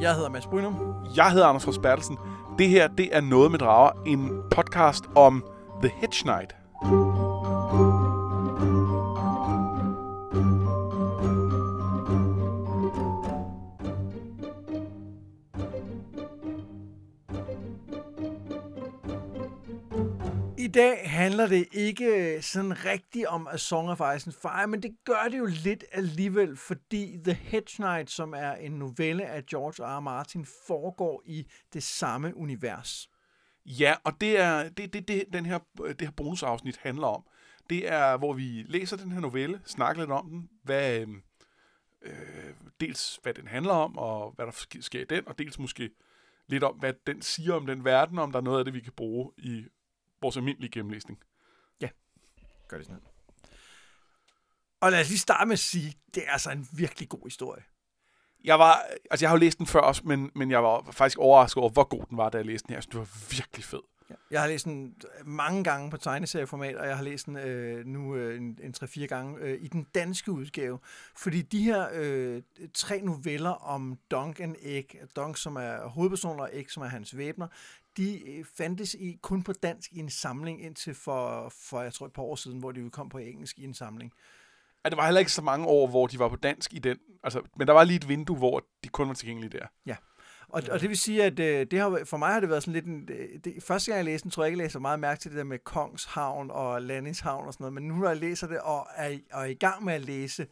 Jeg hedder Mads Brynum. Jeg hedder Anders Frost Bertelsen. Det her, det er Noget med Drager, en podcast om The Hedge Knight. I dag handler det ikke sådan rigtigt om A Song of Ice and Fire, men det gør det jo lidt alligevel, fordi The Hedge Knight, som er en novelle af George R. R. Martin, foregår i det samme univers. Ja, og det er det her bonusafsnit handler om. Det er, hvor vi læser den her novelle, snakker lidt om den, dels hvad den handler om, og hvad der sker i den, og dels måske lidt om, hvad den siger om den verden, om der er noget af det, vi kan bruge i vores almindelige gennemlæsning. Ja, gør det sådan. Og lad os lige starte med at sige, det er altså en virkelig god historie. Jeg har jo læst den før også, men jeg var faktisk overrasket over, hvor god den var, da jeg læste den her. Jeg synes, det var virkelig fed. Ja. Jeg har læst den mange gange på tegneserieformat, og jeg har læst den nu en 3-4 gange i den danske udgave. Fordi de her tre noveller om Dunk og Egg, Dunk som er hovedpersonen og Egg som er hans væbner, de fandtes kun på dansk i en samling indtil for jeg tror et par år siden, hvor de udkom på engelsk i en samling. Ja, det var heller ikke så mange år, hvor de var på dansk i den. Altså, men der var lige et vindue, hvor de kun var tilgængelige der. Ja. Og det vil sige, at for mig har det været sådan lidt første gang jeg læste den, tror jeg ikke, jeg lagde så meget mærke til det der med Kongshavn og Landingshavn og sådan noget, men nu når jeg læser det og er i gang med at læse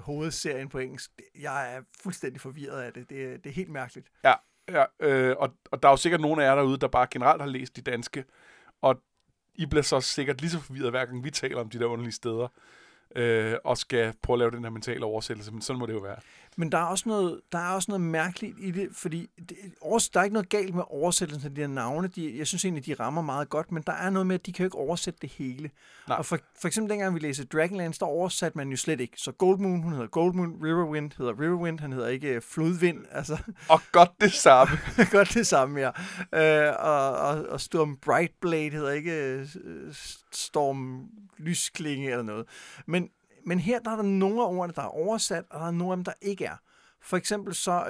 hovedserien på engelsk, jeg er fuldstændig forvirret af det. Det er helt mærkeligt. Og der er jo sikkert nogen af jer derude, der bare generelt har læst de danske, og I bliver så sikkert lige så forvirret, hver gang vi taler om de der underlige steder, og skal prøve at lave den her mentale oversættelse, men sådan må det jo være. Men der er også noget mærkeligt i det, fordi der er ikke noget galt med oversættelsen af de her navne. Jeg synes egentlig, de rammer meget godt, men der er noget med, at de kan jo ikke oversætte det hele. Nej. Og for eksempel dengang vi læste Dragonlance, der oversatte man jo slet ikke. Så Goldmoon, hun hedder Goldmoon, Riverwind hedder Riverwind, han hedder ikke Flodvind. Altså. Og godt det samme. Godt det samme, ja. Og Storm Brightblade hedder ikke Storm Lysklinge eller noget. Men her der er der nogle af ordene, der er oversat, og der er nogle af dem, der ikke er. For eksempel så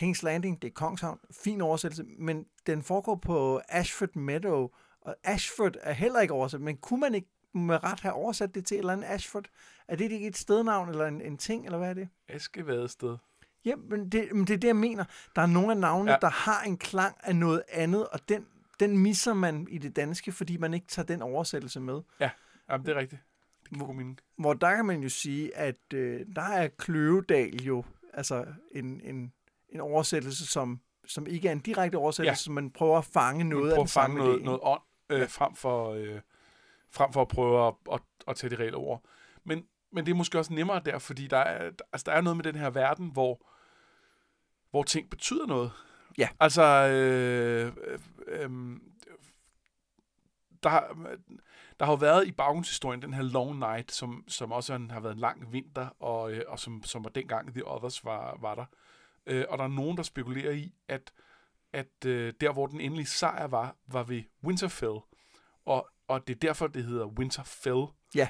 King's Landing, det er Kongshavn, fin oversættelse, men den foregår på Ashford Meadow, og Ashford er heller ikke oversat, men kunne man ikke med ret have oversat det til et eller andet Ashford? Er det ikke et stednavn eller en ting, eller hvad er det? Askevædested. Ja, men det er det, jeg mener. Der er nogle af navnene, der har en klang af noget andet, og den misser man i det danske, fordi man ikke tager den oversættelse med. Ja, jamen, det er rigtigt. Hvor der kan man jo sige, at der er Kløvedal jo altså en oversættelse, som ikke er en direkte oversættelse, men prøver at fange noget af den samme idé. Noget ånd, frem for at prøve at tage det reelle over. Men det er måske også nemmere der, fordi der er noget med den her verden, hvor ting betyder noget. Ja. Altså... Der har jo været i baggrundshistorien den her Long Night, som også har været en lang vinter, og som var dengang The Others var der. Og der er nogen, der spekulerer i, at der, hvor den endelige sejr var ved Winterfell. Og det er derfor, det hedder Winterfell. Ja.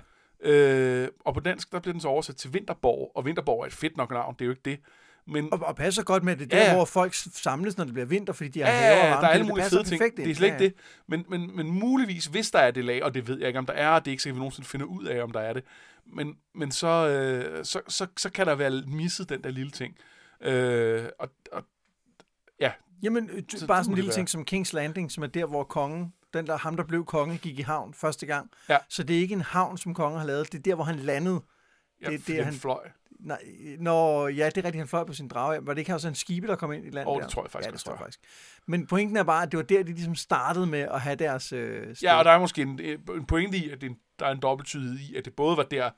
Og på dansk, der bliver den så oversat til Vinterborg, og Vinterborg er et fedt nok navn, det er jo ikke det. Men, og passer godt med det der, hvor folk samles, når det bliver vinter, fordi de har haver og varme. Der er alle mulige fede ting. Det er slet ikke det. Men muligvis, hvis der er det lag, og det ved jeg ikke, om der er, og det er ikke sikkert, vi nogensinde finder ud af, om der er det. Men så kan der være misset den der lille ting. Ja. Jamen, bare sådan en lille ting som King's Landing, som er der, hvor kongen, ham der blev konge, gik i havn første gang. Ja. Så det er ikke en havn, som kongen har lavet. Det er der, hvor han landede. Det er han fløj. Nej, det er rigtigt, han fløj på sin drage. Var det ikke også en skibe, der kom ind i landet? Det tror jeg faktisk. Ja, det tror jeg faktisk. Men pointen er bare, at det var der, de ligesom startede med at have deres... ja, og der er måske en pointe i, at der er en dobbelttydighed i, at det både var der,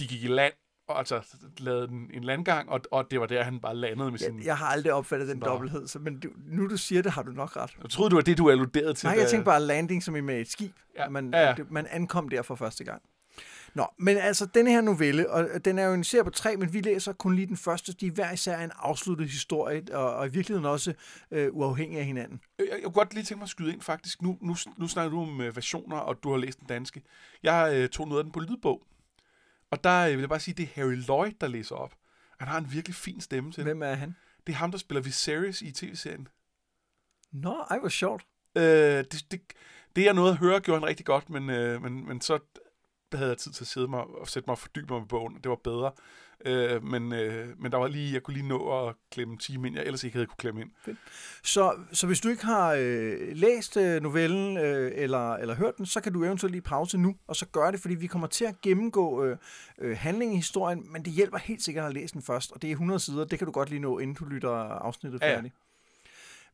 de gik i land, og altså lavede en landgang, og det var der, han bare landede med sin... Jeg har aldrig opfattet den dobbelthed, nu du siger det, har du nok ret. Jeg troede, det var det, du alluderede til. Nej, jeg tænkte bare landing som i med et skib. Ja. Man ankom der for første gang. Nå, men altså, den her novelle, og den er jo en serie på 3, men vi læser kun lige den første. De er hver især en afsluttet historie, og i virkeligheden også uafhængig af hinanden. Jeg kunne godt lige tænke mig at skyde ind, faktisk. Nu snakker du om versioner, og du har læst den danske. Jeg tog noget af den på lydbog, og der vil jeg bare sige, det er Harry Lloyd, der læser op. Han har en virkelig fin stemme til. Hvem er han? Det er ham, der spiller Viserys i tv-serien. Nå, ej, hvor sjovt. Det jeg nåede at høre, gjorde han rigtig godt, men så havde jeg tid til at sidde mig og sætte mig og fordybe mig med bogen, og det var bedre. Men der var lige, jeg kunne lige nå at klemme en time ind, jeg ellers ikke havde kunne klemme ind. Så hvis du ikke har læst novellen eller hørt den, så kan du eventuelt lige pause nu, og så gør det, fordi vi kommer til at gennemgå handlingen i historien, men det hjælper helt sikkert at læse den først, og det er 100 sider, det kan du godt lige nå, inden du lytter afsnittet færdigt. Ja.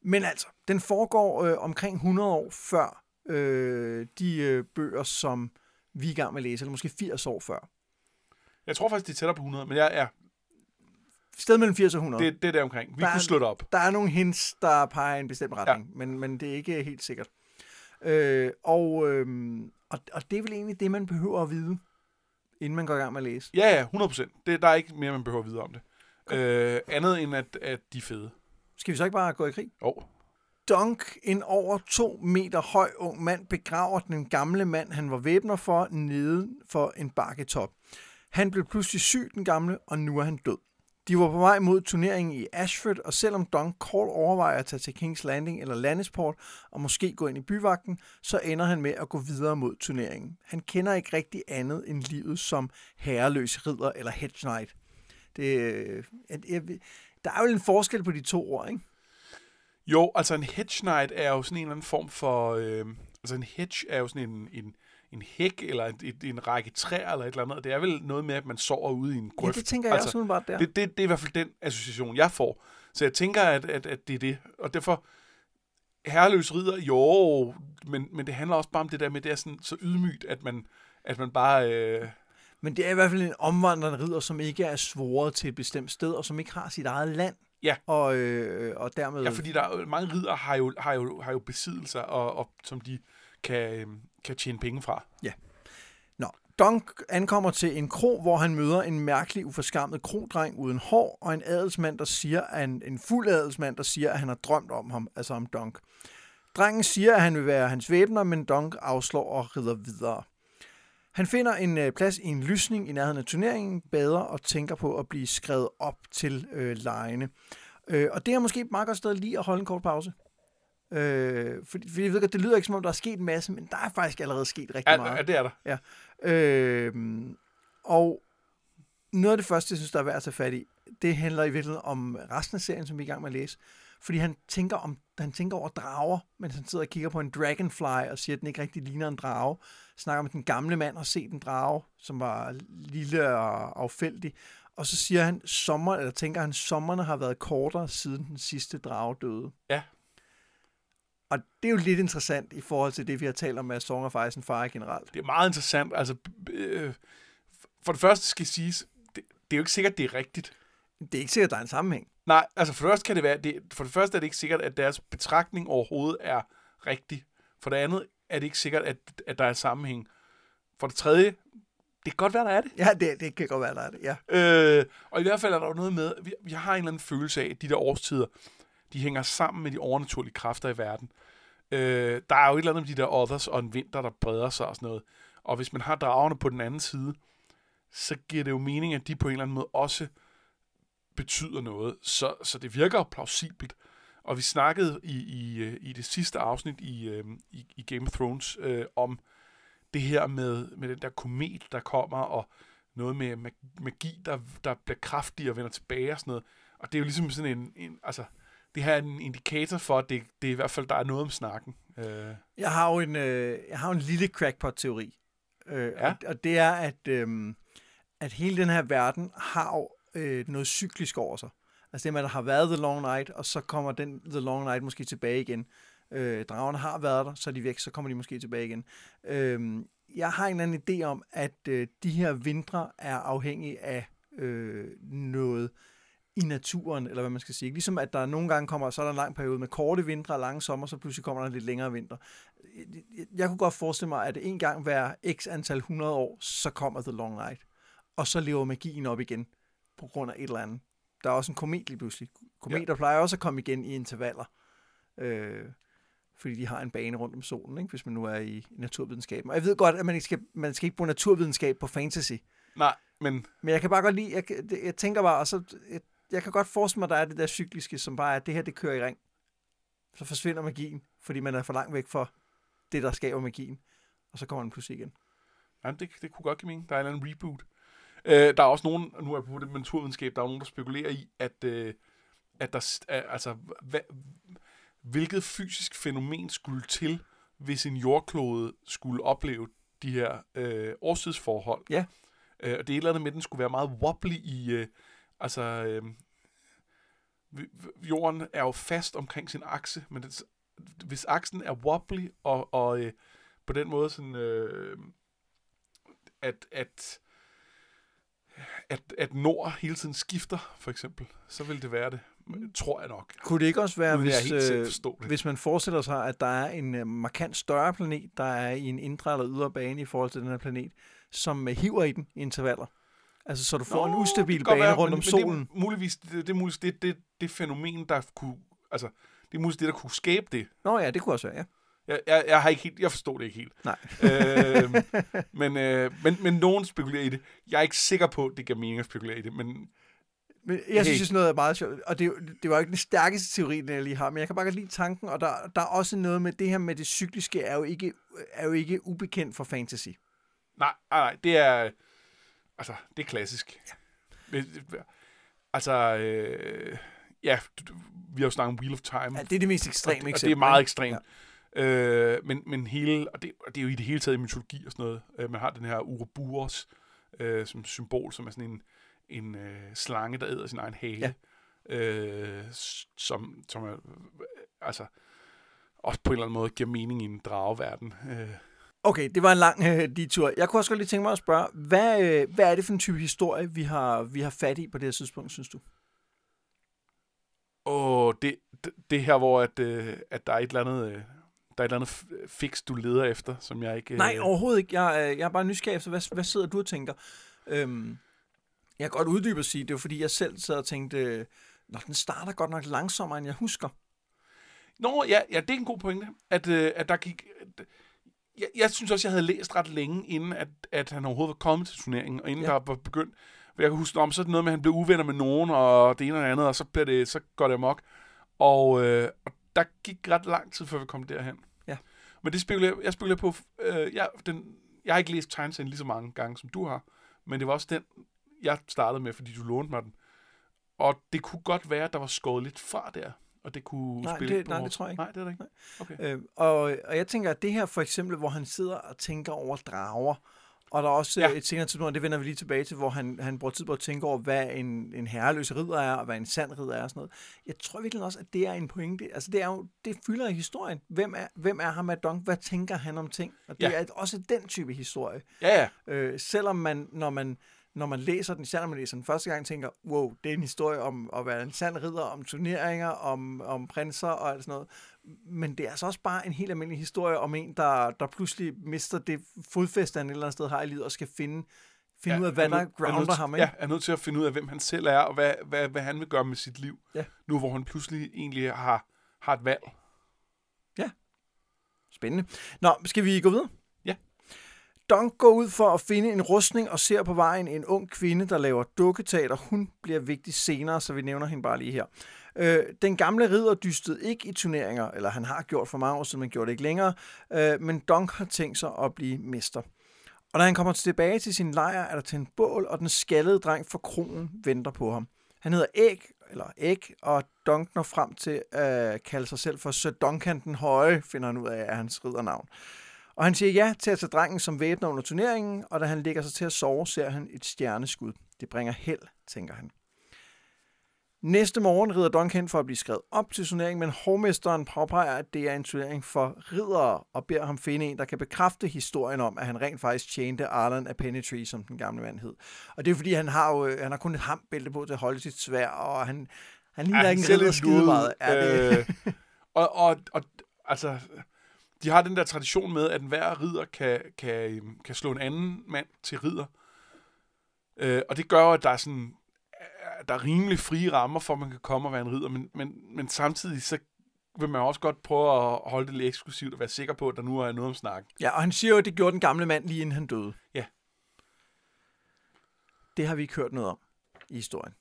Men altså, den foregår omkring 100 år før de bøger, som vi er i gang med at læse, eller måske 80 år før. Jeg tror faktisk, de er tættere på 100, men jeg er... Sted mellem 80 og 100. Det er der omkring. Vi kunne slutte op. Der er nogle hints, der peger i en bestemt retning, ja. men det er ikke helt sikkert. Og det er vel egentlig det, man behøver at vide, inden man går i gang med at læse. Ja, 100%. Der er ikke mere, man behøver at vide om det. Andet end, at de er fede. Skal vi så ikke bare gå i krig? Jo. Oh. Dunk, en over 2 meter høj ung mand, begraver den gamle mand, han var væbner for, nede for en bakketop. Han blev pludselig syg, den gamle, og nu er han død. De var på vej mod turneringen i Ashford, og selvom Dunk kort overvejer at tage til King's Landing eller Landesport, og måske gå ind i byvagten, så ender han med at gå videre mod turneringen. Han kender ikke rigtig andet end livet som herreløs ridder eller hedge knight. Der er jo en forskel på de to ord, ikke? Jo, altså en hedge knight er jo sådan en eller anden form for... altså en hedge er jo sådan en hæk, eller en række træer, eller et eller andet. Det er vel noget med, at man sover ude i en grøft. Ja, det tænker jeg altså, også umiddelbart der. Det er i hvert fald den association, jeg får. Så jeg tænker, at det er det. Og derfor, herreløs ridder, jo, men det handler også bare om det der med, det er sådan så ydmygt, at man bare... Men det er i hvert fald en omvandrende ridder, som ikke er svoret til et bestemt sted, og som ikke har sit eget land. Ja. Og dermed... Ja, fordi der mange ridder har jo besiddelser, og som de kan tjene penge fra. Ja. Nå, Dunk ankommer til en kro, hvor han møder en mærkelig, uforskammet krodreng uden hår, og en adelsmand, der siger, en fuld adelsmand, der siger, at han har drømt om ham, altså om Dunk. Drengen siger, at han vil være hans væbner, men Dunk afslår og rider videre. Han finder en plads i en lysning i nærheden af turneringen, bader og tænker på at blive skrevet op til legene. Og det er måske et meget godt sted lige at holde en kort pause. Fordi jeg ved godt, det lyder ikke som om, der er sket en masse, men der er faktisk allerede sket rigtig meget. Ja, det er der. Ja. Og noget af det første, jeg synes, der er værd at tage fat i, det handler i virkeligheden om resten af serien, som vi er i gang med at læse. Fordi han tænker over drager, mens han sidder og kigger på en dragonfly og siger, at den ikke rigtig ligner en drage. Snakker med den gamle mand og set en drage, som var lille og affældig. Og så siger han, sommerne har været kortere siden den sidste drage døde. Ja. Og det er jo lidt interessant i forhold til det, vi har talt om med A Song of Ice and Fire generelt. Det er meget interessant. Altså, for det første skal siges, det er jo ikke sikkert, det er rigtigt. Det er ikke sikkert, der er en sammenhæng. Nej, altså for det første er det ikke sikkert, at deres betragtning overhovedet er rigtig. For det andet er det ikke sikkert, at der er en sammenhæng. For det tredje, det kan godt være, der er det. Ja, det kan godt være, der er det, ja. Og i hvert fald er der jo noget med, jeg har en eller anden følelse af, at de der årstider, de hænger sammen med de overnaturlige kræfter i verden. Der er jo et eller andet med de der others og en vinter, der breder sig og sådan noget. Og hvis man har dragerne på den anden side, så giver det jo mening, at de på en eller anden måde også... betyder noget, så det virker plausibelt. Og vi snakkede i det sidste afsnit i Game of Thrones om det her med den der komet, der kommer, og noget med magi, der bliver kraftig og vender tilbage og sådan noget. Og det er jo ligesom sådan en altså, det her er en indikator for, at det er i hvert fald, der er noget om snakken. Jeg har en lille crackpot-teori. Ja. Og det er, at hele den her verden har jo noget cyklisk over sig. Altså det med, at der har været The Long Night, og så kommer den The Long Night måske tilbage igen. Dragerne har været der, så er de væk, så kommer de måske tilbage igen. Jeg har en eller anden idé om, at de her vintre er afhængige af noget i naturen, eller hvad man skal sige. Ligesom at der nogle gange kommer, så er der en lang periode med korte vintre og lange sommer, så pludselig kommer der en lidt længere vinter. Jeg kunne godt forestille mig, at en gang hver x antal 100 år, så kommer The Long Night. Og så lever magien op igen. På grund af et eller andet. Der er også en komet lige pludselig. Kometer plejer også at komme igen i intervaller. Fordi de har en bane rundt om solen, ikke? Hvis man nu er i naturvidenskaben. Og jeg ved godt, at man skal ikke bruge naturvidenskab på fantasy. Nej, men jeg kan bare godt lide, jeg tænker bare, og så jeg kan godt forestille mig, der er det der cykliske, som bare er, at det her, det kører i ring. Så forsvinder magien, fordi man er for langt væk fra det, der skaber magien. Og så kommer den pludselig igen. Jamen, det kunne godt give mening. Der er en eller anden reboot. Der er også nogen, nu er jeg på det med naturvidenskab, der er nogen, der spekulerer i, at der altså, hvilket fysisk fænomen skulle til, hvis en jordklode skulle opleve de her årstidsforhold. Ja. Og det er et eller andet med, den skulle være meget wobbly i... jorden er jo fast omkring sin akse, men det, hvis aksen er wobbly, og på den måde sådan... At nord hele tiden skifter, for eksempel, så vil det være det, tror jeg nok. Kunne det ikke også være, hvis man forestiller sig, at der er en markant større planet, der er i en indre eller ydre bane i forhold til den her planet, som hiver i den i intervaller? Altså, så du får en ustabil bane rundt om solen. Det er muligvis det fænomen, der kunne... Altså, det er muligvis det, der kunne skabe det. Nå ja, det kunne også være, ja. Jeg har ikke helt, jeg forstår det ikke helt. Nej. Men nogen spekulerer i det. Jeg er ikke sikker på, at det giver mening at spekulere i det, men jeg synes, sådan noget er meget sjovt. Og det var jo ikke den stærkeste teori, den jeg lige har, men jeg kan bare godt lide tanken, og der er også noget med det her med det cykliske, er jo ikke ubekendt for fantasy. Nej, det er... Altså, det er klassisk. Ja. Altså... ja, vi har jo snakket om Wheel of Time. Ja, det er det mest ekstreme eksempel. Og det er meget ekstremt. Ja. Men hele, og det er jo i det hele taget i mytologi og sådan noget, man har den her Ouroboros som symbol, som er sådan en slange, der æder sin egen hale, ja. Som er, altså også på en eller anden måde giver mening i en drageverden. Okay, det var en lang detur. Jeg kunne også godt lige tænke mig at spørge, hvad er det for en type historie, vi har fat i på det her tidspunkt, synes du? Det her, hvor at der er et eller andet... Der er et eller andet fix, du leder efter, som jeg ikke... Nej, overhovedet ikke. Jeg er bare nysgerrig efter, hvad sidder du og tænker? Jeg kan godt uddybe og sige, det er fordi, jeg selv sad og tænkte, når den starter godt nok langsommere, end jeg husker. Nå, ja det er en god pointe, at der gik... Jeg synes også, jeg havde læst ret længe, inden at han overhovedet var kommet til turneringen, og inden der var begyndt... For jeg kan huske, så er det noget med, at han blev uvenner med nogen, og det ene og det andet, og så går det amok. Og der gik ret lang tid, før vi kom derhen. Ja. Men det spekulerer på... jeg har ikke læst tegneserien lige så mange gange, som du har, men det var også den, jeg startede med, fordi du lånte mig den. Og det kunne godt være, at der var skåret lidt fra der, og det kunne spille på... Nej, det tror jeg ikke. Nej, det er det ikke. Okay. Og jeg tænker, at det her for eksempel, hvor han sidder og tænker over drager, og der er også et senere tidspunkt, det vender vi lige tilbage til, hvor han bruger tid på at tænke over, hvad en herreløs ridder er, og hvad en sand ridder er og sådan noget. Jeg tror virkelig også, at det er en pointe. Altså, det er jo, det fylder i historien. Hvem er Hamadong? Hvad tænker han om ting? Og det er også den type historie. Ja, ja. Selvom man, når man læser den, især når man læser den første gang, tænker, wow, det er en historie om at være en sand ridder, om turneringer, om prinser og alt sådan noget. Men det er altså også bare en helt almindelig historie om en, der pludselig mister det fodfæste, han et eller andet sted har i livet, og skal finde ud af, hvad der grounder ham. Ikke? Ja, er nødt til at finde ud af, hvem han selv er, og hvad han vil gøre med sit liv, nu hvor han pludselig egentlig har et valg. Ja, spændende. Nå, skal vi gå videre? Dunk går ud for at finde en rustning og ser på vejen en ung kvinde, der laver dukketeater. Hun bliver vigtig senere, så vi nævner hende bare lige her. Den gamle ridder dystede ikke i turneringer, eller han har gjort for mange år siden, men gjorde det ikke længere. Men Dunk har tænkt sig at blive mester. Og da han kommer tilbage til sin lejr, er der til en bål, og den skaldede dreng fra kronen venter på ham. Han hedder Æg, og Dunk når frem til at kalde sig selv for Sir Duncan den Høje, finder han ud af, er hans riddernavn. Og han siger ja til at tage drengen som væbner under turneringen, og da han lægger sig til at sove, ser han et stjerneskud. Det bringer held, tænker han. Næste morgen rider Duncan hen for at blive skrevet op til turneringen, men hovmesteren påpeger, at det er en turnering for riddere, og beder ham finde en, der kan bekræfte historien om, at han rent faktisk tjente Arlan af Pennytree, som den gamle mand hed. Og det er fordi, han har kun et hampbælte på til at holde sit sværd, og han ligner ikke en ridder skide meget. Altså... De har den der tradition med, at enhver ridder kan slå en anden mand til ridder. Og det gør, at der er rimelig frie rammer for, at man kan komme og være en ridder. Men samtidig så vil man også godt prøve at holde det lidt eksklusivt og være sikker på, at der nu er noget om snakken. Ja, og han siger jo, at det gjorde den gamle mand lige inden han døde. Ja. Det har vi ikke hørt noget om i historien.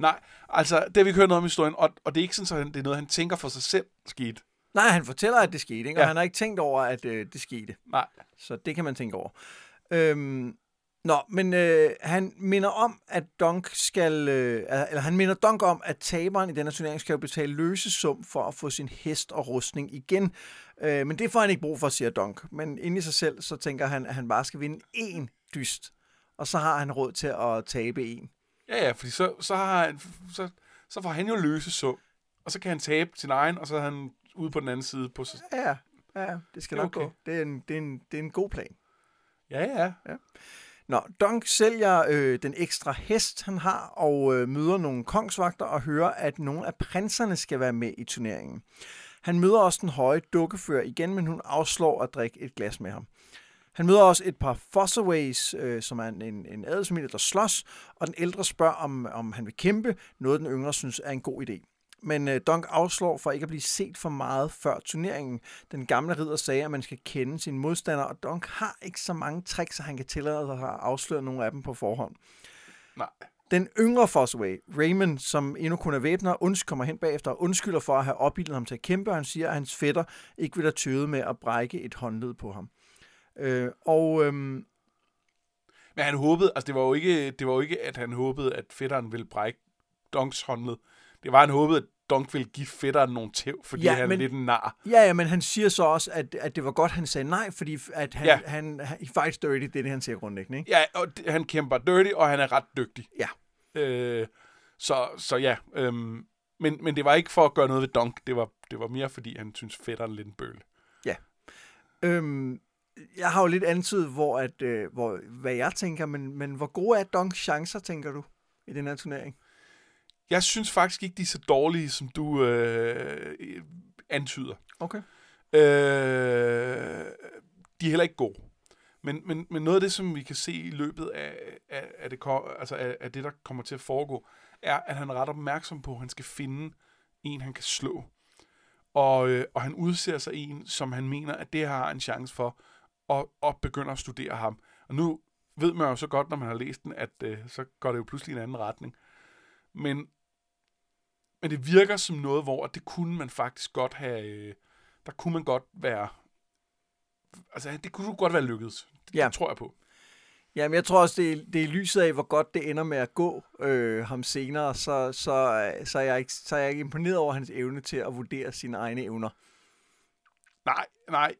Nej, altså det har vi ikke hørt noget om historien, og det er ikke sådan, at det er noget, han tænker for sig selv skete. Nej, han fortæller, at det skete, ikke? Og han har ikke tænkt over, at det skete. Nej. Så det kan man tænke over. Han minder om, at Dunk skal... han minder Dunk om, at taberen i denne turnering skal jo betale løsesum for at få sin hest og rustning igen. Men det får han ikke brug for, siger Dunk. Men inde i sig selv, så tænker han, at han bare skal vinde én dyst. Og så har han råd til at tabe en. Ja, fordi så får han jo løsesum. Og så kan han tabe sin egen, og så er han ude på den anden side. På ja, det skal nok gå. Det er en god plan. Ja. Nå, Dunk sælger den ekstra hest, han har, og møder nogle kongsvagter og hører, at nogle af prinserne skal være med i turneringen. Han møder også den høje dukkefører igen, men hun afslår at drikke et glas med ham. Han møder også et par Fossaways, som er en adelsfamilie, der slås, og den ældre spørger, om han vil kæmpe, noget den yngre synes er en god idé. Men Dunk afslår for ikke at blive set for meget før turneringen. Den gamle ridder sagde, at man skal kende sine modstandere, og Dunk har ikke så mange tricks, så han kan tillade sig at afsløre nogle af dem på forhånd. Nej. Den yngre Fossoway, Raymun, som endnu kun er væbner, kommer hen bagefter og undskylder for at have opbildet ham til at kæmpe, og han siger, at hans fætter ikke vil have tøvet med at brække et håndled på ham. Men han håbede, altså det var jo ikke, at han håbede, at fætteren ville brække Dunks håndled. Det var, han håbede, at Dunk ville give fætteren nogle tæv, fordi han er lidt en nar. Ja, men han siger så også, at det var godt, han sagde nej, fordi at han fights dirty, det er det, han siger grundlæggende, ikke? Ja, og han kæmper dirty, og han er ret dygtig. Ja. Men det var ikke for at gøre noget ved Dunk, det var mere, fordi han synes fætteren lidt en bøl. Ja. Jeg har jo lidt antydet, hvad jeg tænker, men hvor gode er Dunks chancer, tænker du, i den her turnering? Jeg synes faktisk ikke, de er så dårlige, som du antyder. Okay. De er heller ikke gode. Men noget af det, som vi kan se i løbet af det, der kommer til at foregå, er, at han er ret opmærksom på, at han skal finde en, han kan slå. Og han udser sig en, som han mener, at det har en chance for, og begynder at studere ham. Og nu ved man jo så godt, når man har læst den, at så går det jo pludselig i en anden retning. Men det virker som noget, hvor det kunne man faktisk godt have... Der kunne man godt være... Altså, det kunne godt være lykkedes. Det tror jeg på. Jamen, jeg tror også, det er lyset af, hvor godt det ender med at gå ham senere, så er jeg ikke imponeret over hans evne til at vurdere sine egne evner. Nej.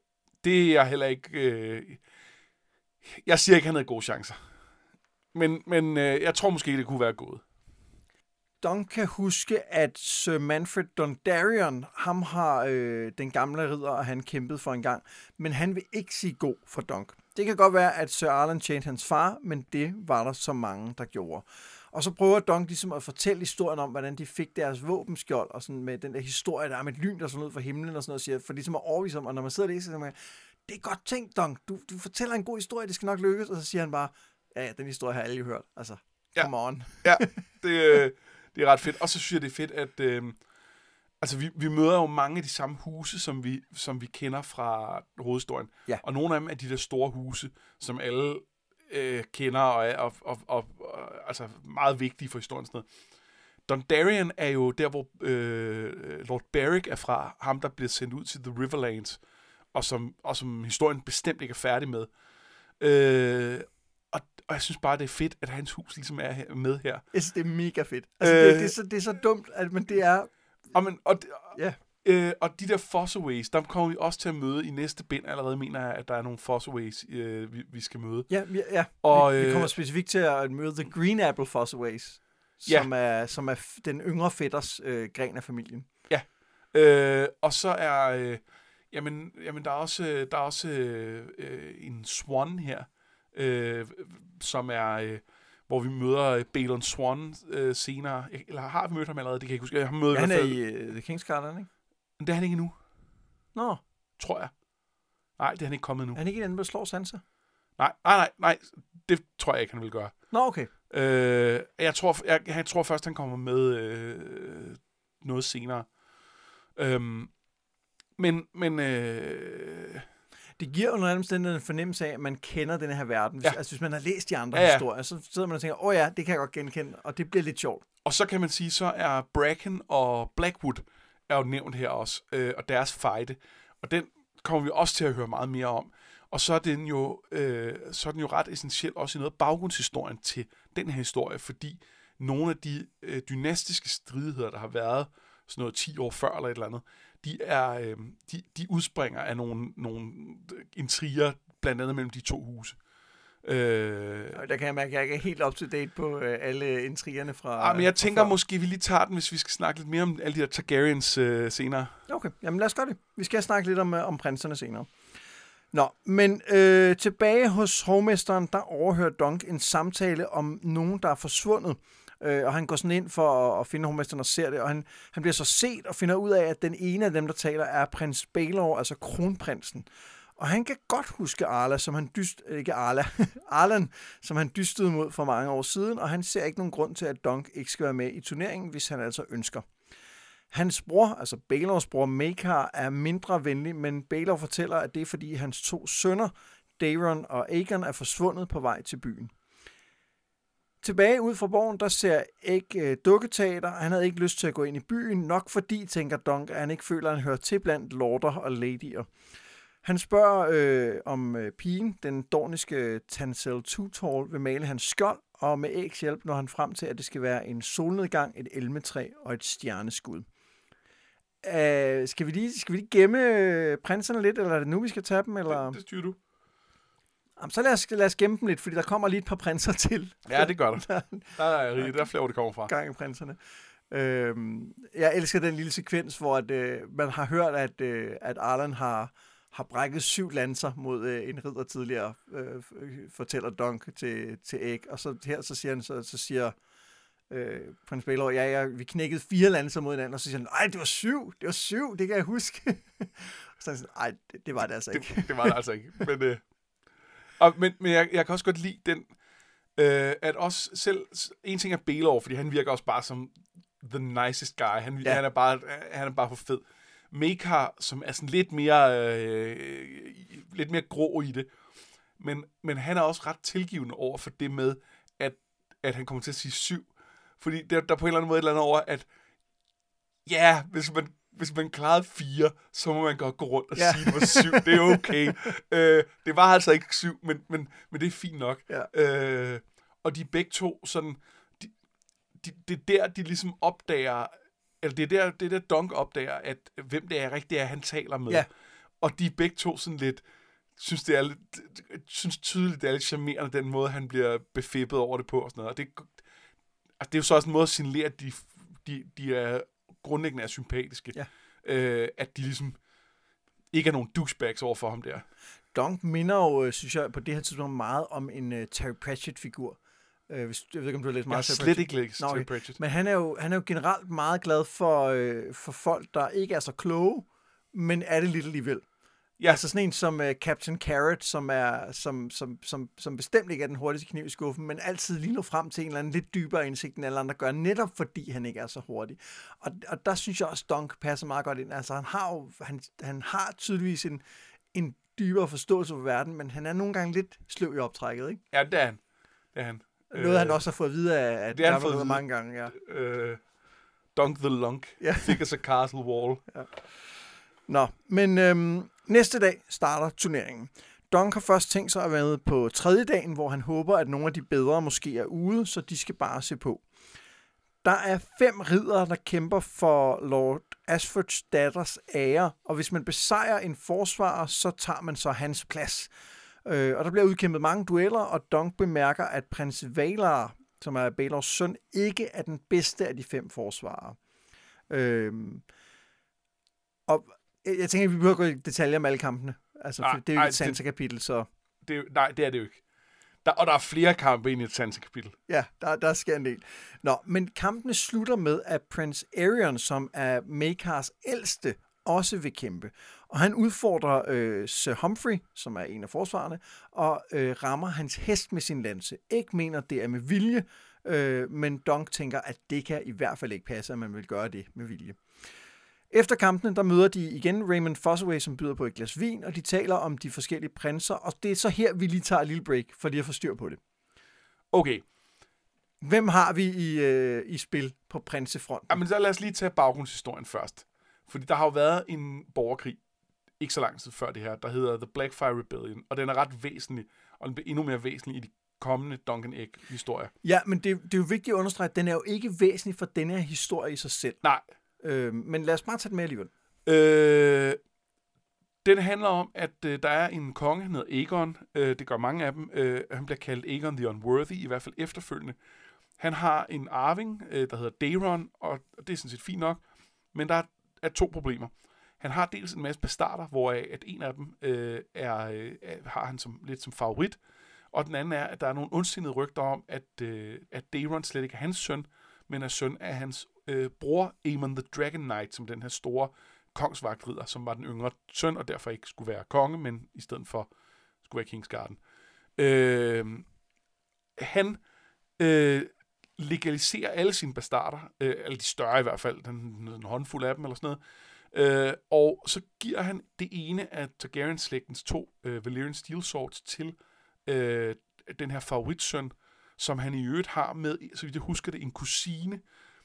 Det er jeg heller ikke... Jeg siger ikke, han havde gode chancer. Men jeg tror måske, det kunne være gået. Dunk kan huske, at Ser Manfred Dondarrion, ham har den gamle ridder, og han kæmpede for en gang, men han vil ikke sige god for Dunk. Det kan godt være, at Sir Arlan tjente hans far, men det var der så mange, der gjorde. Og så prøver Dunk ligesom at fortælle historien om, hvordan de fik deres våbenskjold, og sådan med den der historie, der er med et lyn, der sådan ud fra himlen, og sådan noget, siger, for ligesom at overvise ham, og når man sidder og læser, så man, det er godt tænkt, Dunk, du fortæller en god historie, det skal nok lykkes, og så siger han bare, ja, den historie har jeg aldrig hørt, altså, come on. Ja, det er ret fedt. Og så synes jeg, det er fedt, at vi møder jo mange af de samme huse, som vi kender fra hovedhistorien. Ja. Og nogle af dem er de der store huse, som alle kender og er altså meget vigtige for historien. Sådan noget. Dondarrion er jo der, hvor Lord Beric er fra. Ham, der bliver sendt ud til The Riverlands, og som historien bestemt ikke er færdig med. Og jeg synes bare, det er fedt, at hans hus ligesom er med her. Jeg synes, det er mega fedt. Altså, det er så dumt, at men det er... Og de der Fossaways, dem kommer vi også til at møde i næste bind. Allerede mener jeg, at der er nogle Fossaways, vi skal møde. Ja. Og, vi kommer specifikt til at møde The Green Apple Fossaways, som er den yngre fætters gren af familien. Ja. Og så er... der er også en Swan her, som er hvor vi møder Balon Swann senere, eller har vi mødt ham allerede? Det kan jeg ikke huske. Han er i The King's Landing, ikke? Men det er han ikke endnu. Nå, tror jeg. Nej, det er han ikke kommet endnu. Er han ikke den, der slår Sansa? Nej, det tror jeg ikke, han vil gøre. Nå, okay. Jeg tror først, han kommer med noget senere. Men Det giver under alle omstændigheder en fornemmelse af, at man kender den her verden. Hvis, altså hvis man har læst de andre historier, så sidder man og tænker, åh ja, det kan jeg godt genkende, og det bliver lidt sjovt. Og så kan man sige, så er Bracken og Blackwood er jo nævnt her også, og deres fejde. Og den kommer vi også til at høre meget mere om. Og så er den jo, ret essentiel også i noget baggrundshistorien til den her historie, fordi nogle af de dynastiske stridigheder, der har været sådan noget 10 år før eller et eller andet, de udspringer af nogle intriger, blandt andet mellem de to huse. Der kan jeg mærke, at jeg ikke er helt up to date på alle intrigerne fra... men jeg tænker måske, vi lige tager den, hvis vi skal snakke lidt mere om alle de der Targaryens senere. Okay, jamen lad os gøre det. Vi skal snakke lidt om prinserne senere. Nå, men tilbage hos hovmesteren, der overhører Dunk en samtale om nogen, der er forsvundet. Og han går sådan ind for at finde hovmesteren og ser det, og han bliver så set og finder ud af, at den ene af dem, der taler, er prins Baelor, altså kronprinsen. Og han kan godt huske Arlan, som han dystede mod for mange år siden, og han ser ikke nogen grund til, at Dunk ikke skal være med i turneringen, hvis han altså ønsker. Hans bror, altså Baelors bror Maekar, er mindre venlig, men Baelor fortæller, at det er fordi hans to sønner, Daeron og Aegon, er forsvundet på vej til byen. Tilbage ud fra borgen, der ser ikke dukketeater. Han havde ikke lyst til at gå ind i byen, nok fordi, tænker Dunk, at han ikke føler, at han hører til blandt lorder og ladyer. Han spørger om pigen, den dorniske Tanselle Too-Tall, vil male hans skjold, og med ægs hjælp når han frem til, at det skal være en solnedgang, et elmetræ og et stjerneskud. Skal vi lige gemme prinserne lidt, eller er det nu, vi skal tage dem? Eller? Det styrer du. Jamen, så lad os gemme dem lidt, fordi der kommer lige et par prinser til. Ja, det gør der. Der er flere, hvor det kommer fra. Gang i prinserne. Jeg elsker den lille sekvens, hvor man har hørt, at Arlan har brækket 7 lanser mod en ridder tidligere, fortæller Dunk til Æg. Og så her, siger prins Baelor, ja, vi knækkede 4 lanser mod hinanden, og så siger han, nej, det var 7, det kan jeg huske. Og så er han sådan, nej, det var det altså ikke. Det var det altså ikke, men... Men jeg kan også godt lide den, at også selv, en ting er Baelor, fordi han virker også bare som the nicest guy. Han er bare for fed. Maekar, som er sådan lidt mere grå i det, men han er også ret tilgivende over for det med, at han kommer til at sige 7. Fordi der på en eller anden måde et eller andet over, at ja, hvis man klarede 4, så må man godt gå rundt og sige, det var 7. Det er okay. Det var altså ikke 7, men det er fint nok. Ja. Og de begge to, sådan, det er der, de ligesom opdager, eller det er der Dunk opdager, at hvem det er rigtigt, han taler med. Ja. Og de begge to sådan lidt, synes tydeligt, det er lidt charmerende, den måde, han bliver befippet over det på, og sådan noget. Og det er jo så også en måde at signalere, at de er grundlæggende er sympatiske, at de ligesom ikke er nogen douchebags over for ham der. Dunk minder jo, synes jeg, på det her tidspunkt meget om en Terry Pratchett-figur. Jeg ved ikke, om du har læst meget Terry Pratchett. Jeg har slet ikke læst Terry Pratchett. Men han er jo generelt meget glad for folk, der ikke er så kloge, men er det lidt alligevel. Ja. Altså sådan en som Captain Carrot, som bestemt ikke er den hurtigste kniv i skuffen, men altid lige når frem til en eller anden lidt dybere indsigt, end alle andre gør, netop fordi han ikke er så hurtig. Og der synes jeg også, Dunk passer meget godt ind. Altså han har tydeligvis en dybere forståelse for verden, men han er nogle gange lidt sløv i optrækket, ikke? Ja, det er han. Noget han også har fået at vide af, at der var mange gange, ja. Dunk the Lunk. Ja. Thick as a castle wall. Ja. Nå, men... Næste dag starter turneringen. Dunk har først tænkt sig at være med på 3. dagen, hvor han håber, at nogle af de bedre måske er ude, så de skal bare se på. Der er 5 riddere, der kæmper for Lord Ashfords datters ære, og hvis man besejrer en forsvarer, så tager man så hans plads. Og der bliver udkæmpet mange dueller, og Dunk bemærker, at prins Valarr, som er Baelors søn, ikke er den bedste af de 5 forsvarere. Jeg tænker, at vi behøver at gå i detaljer om alle kampene. Altså, nej, det er jo et Sansa-kapitel, så... Nej, det er det jo ikke. Der er flere kampe ind i et Sansa-kapitel. Ja, der sker en del. Nå, men kampene slutter med, at prins Aerion, som er Maekars ældste, også vil kæmpe. Og han udfordrer Sir Humfrey, som er en af forsvarerne, og rammer hans hest med sin lanse. Ikke mener, det er med vilje, men Dunk tænker, at det kan i hvert fald ikke passe, at man vil gøre det med vilje. Efter kampene, der møder de igen Raymun Fossoway, som byder på et glas vin, og de taler om de forskellige prinser, og det er så her, vi lige tager et lille break, for lige at få styr på det. Okay. Hvem har vi i spil på prinsefronten? Jamen, så lad os lige tage baggrundshistorien først. Fordi der har jo været en borgerkrig, ikke så lang tid før det her, der hedder The Blackfyre Rebellion, og den er ret væsentlig, og den bliver endnu mere væsentlig i de kommende Duncan Egg-historier. Ja, men det er jo vigtigt at understrege, at den er jo ikke væsentlig for den her historie i sig selv. Nej. Men lad os bare tage den med alligevel. Den handler om, at der er en konge, han hedder Aegon. Det gør mange af dem. Han bliver kaldt Aegon the Unworthy, i hvert fald efterfølgende. Han har en arving, der hedder Daeron, og det er sådan set fint nok. Men der er to problemer. Han har dels en masse bastarder, hvoraf at en af dem har han lidt som favorit. Og den anden er, at der er nogle ondsindede rygter om, at Daeron slet ikke er hans søn, men er søn af hans bror, Aemon the Dragon Knight, som den her store kongsvagtridder, som var den yngre søn, og derfor ikke skulle være konge, men i stedet for skulle være Kingsgarden. Han legaliserer alle sine bastarder, eller de større i hvert fald, en håndfuld af dem eller sådan noget, og så giver han det ene af Targaryen-slægtens to Valyrian Steel Swords til den her favoritsøn, som han i øvrigt har med, så vidt jeg husker det, en kusine,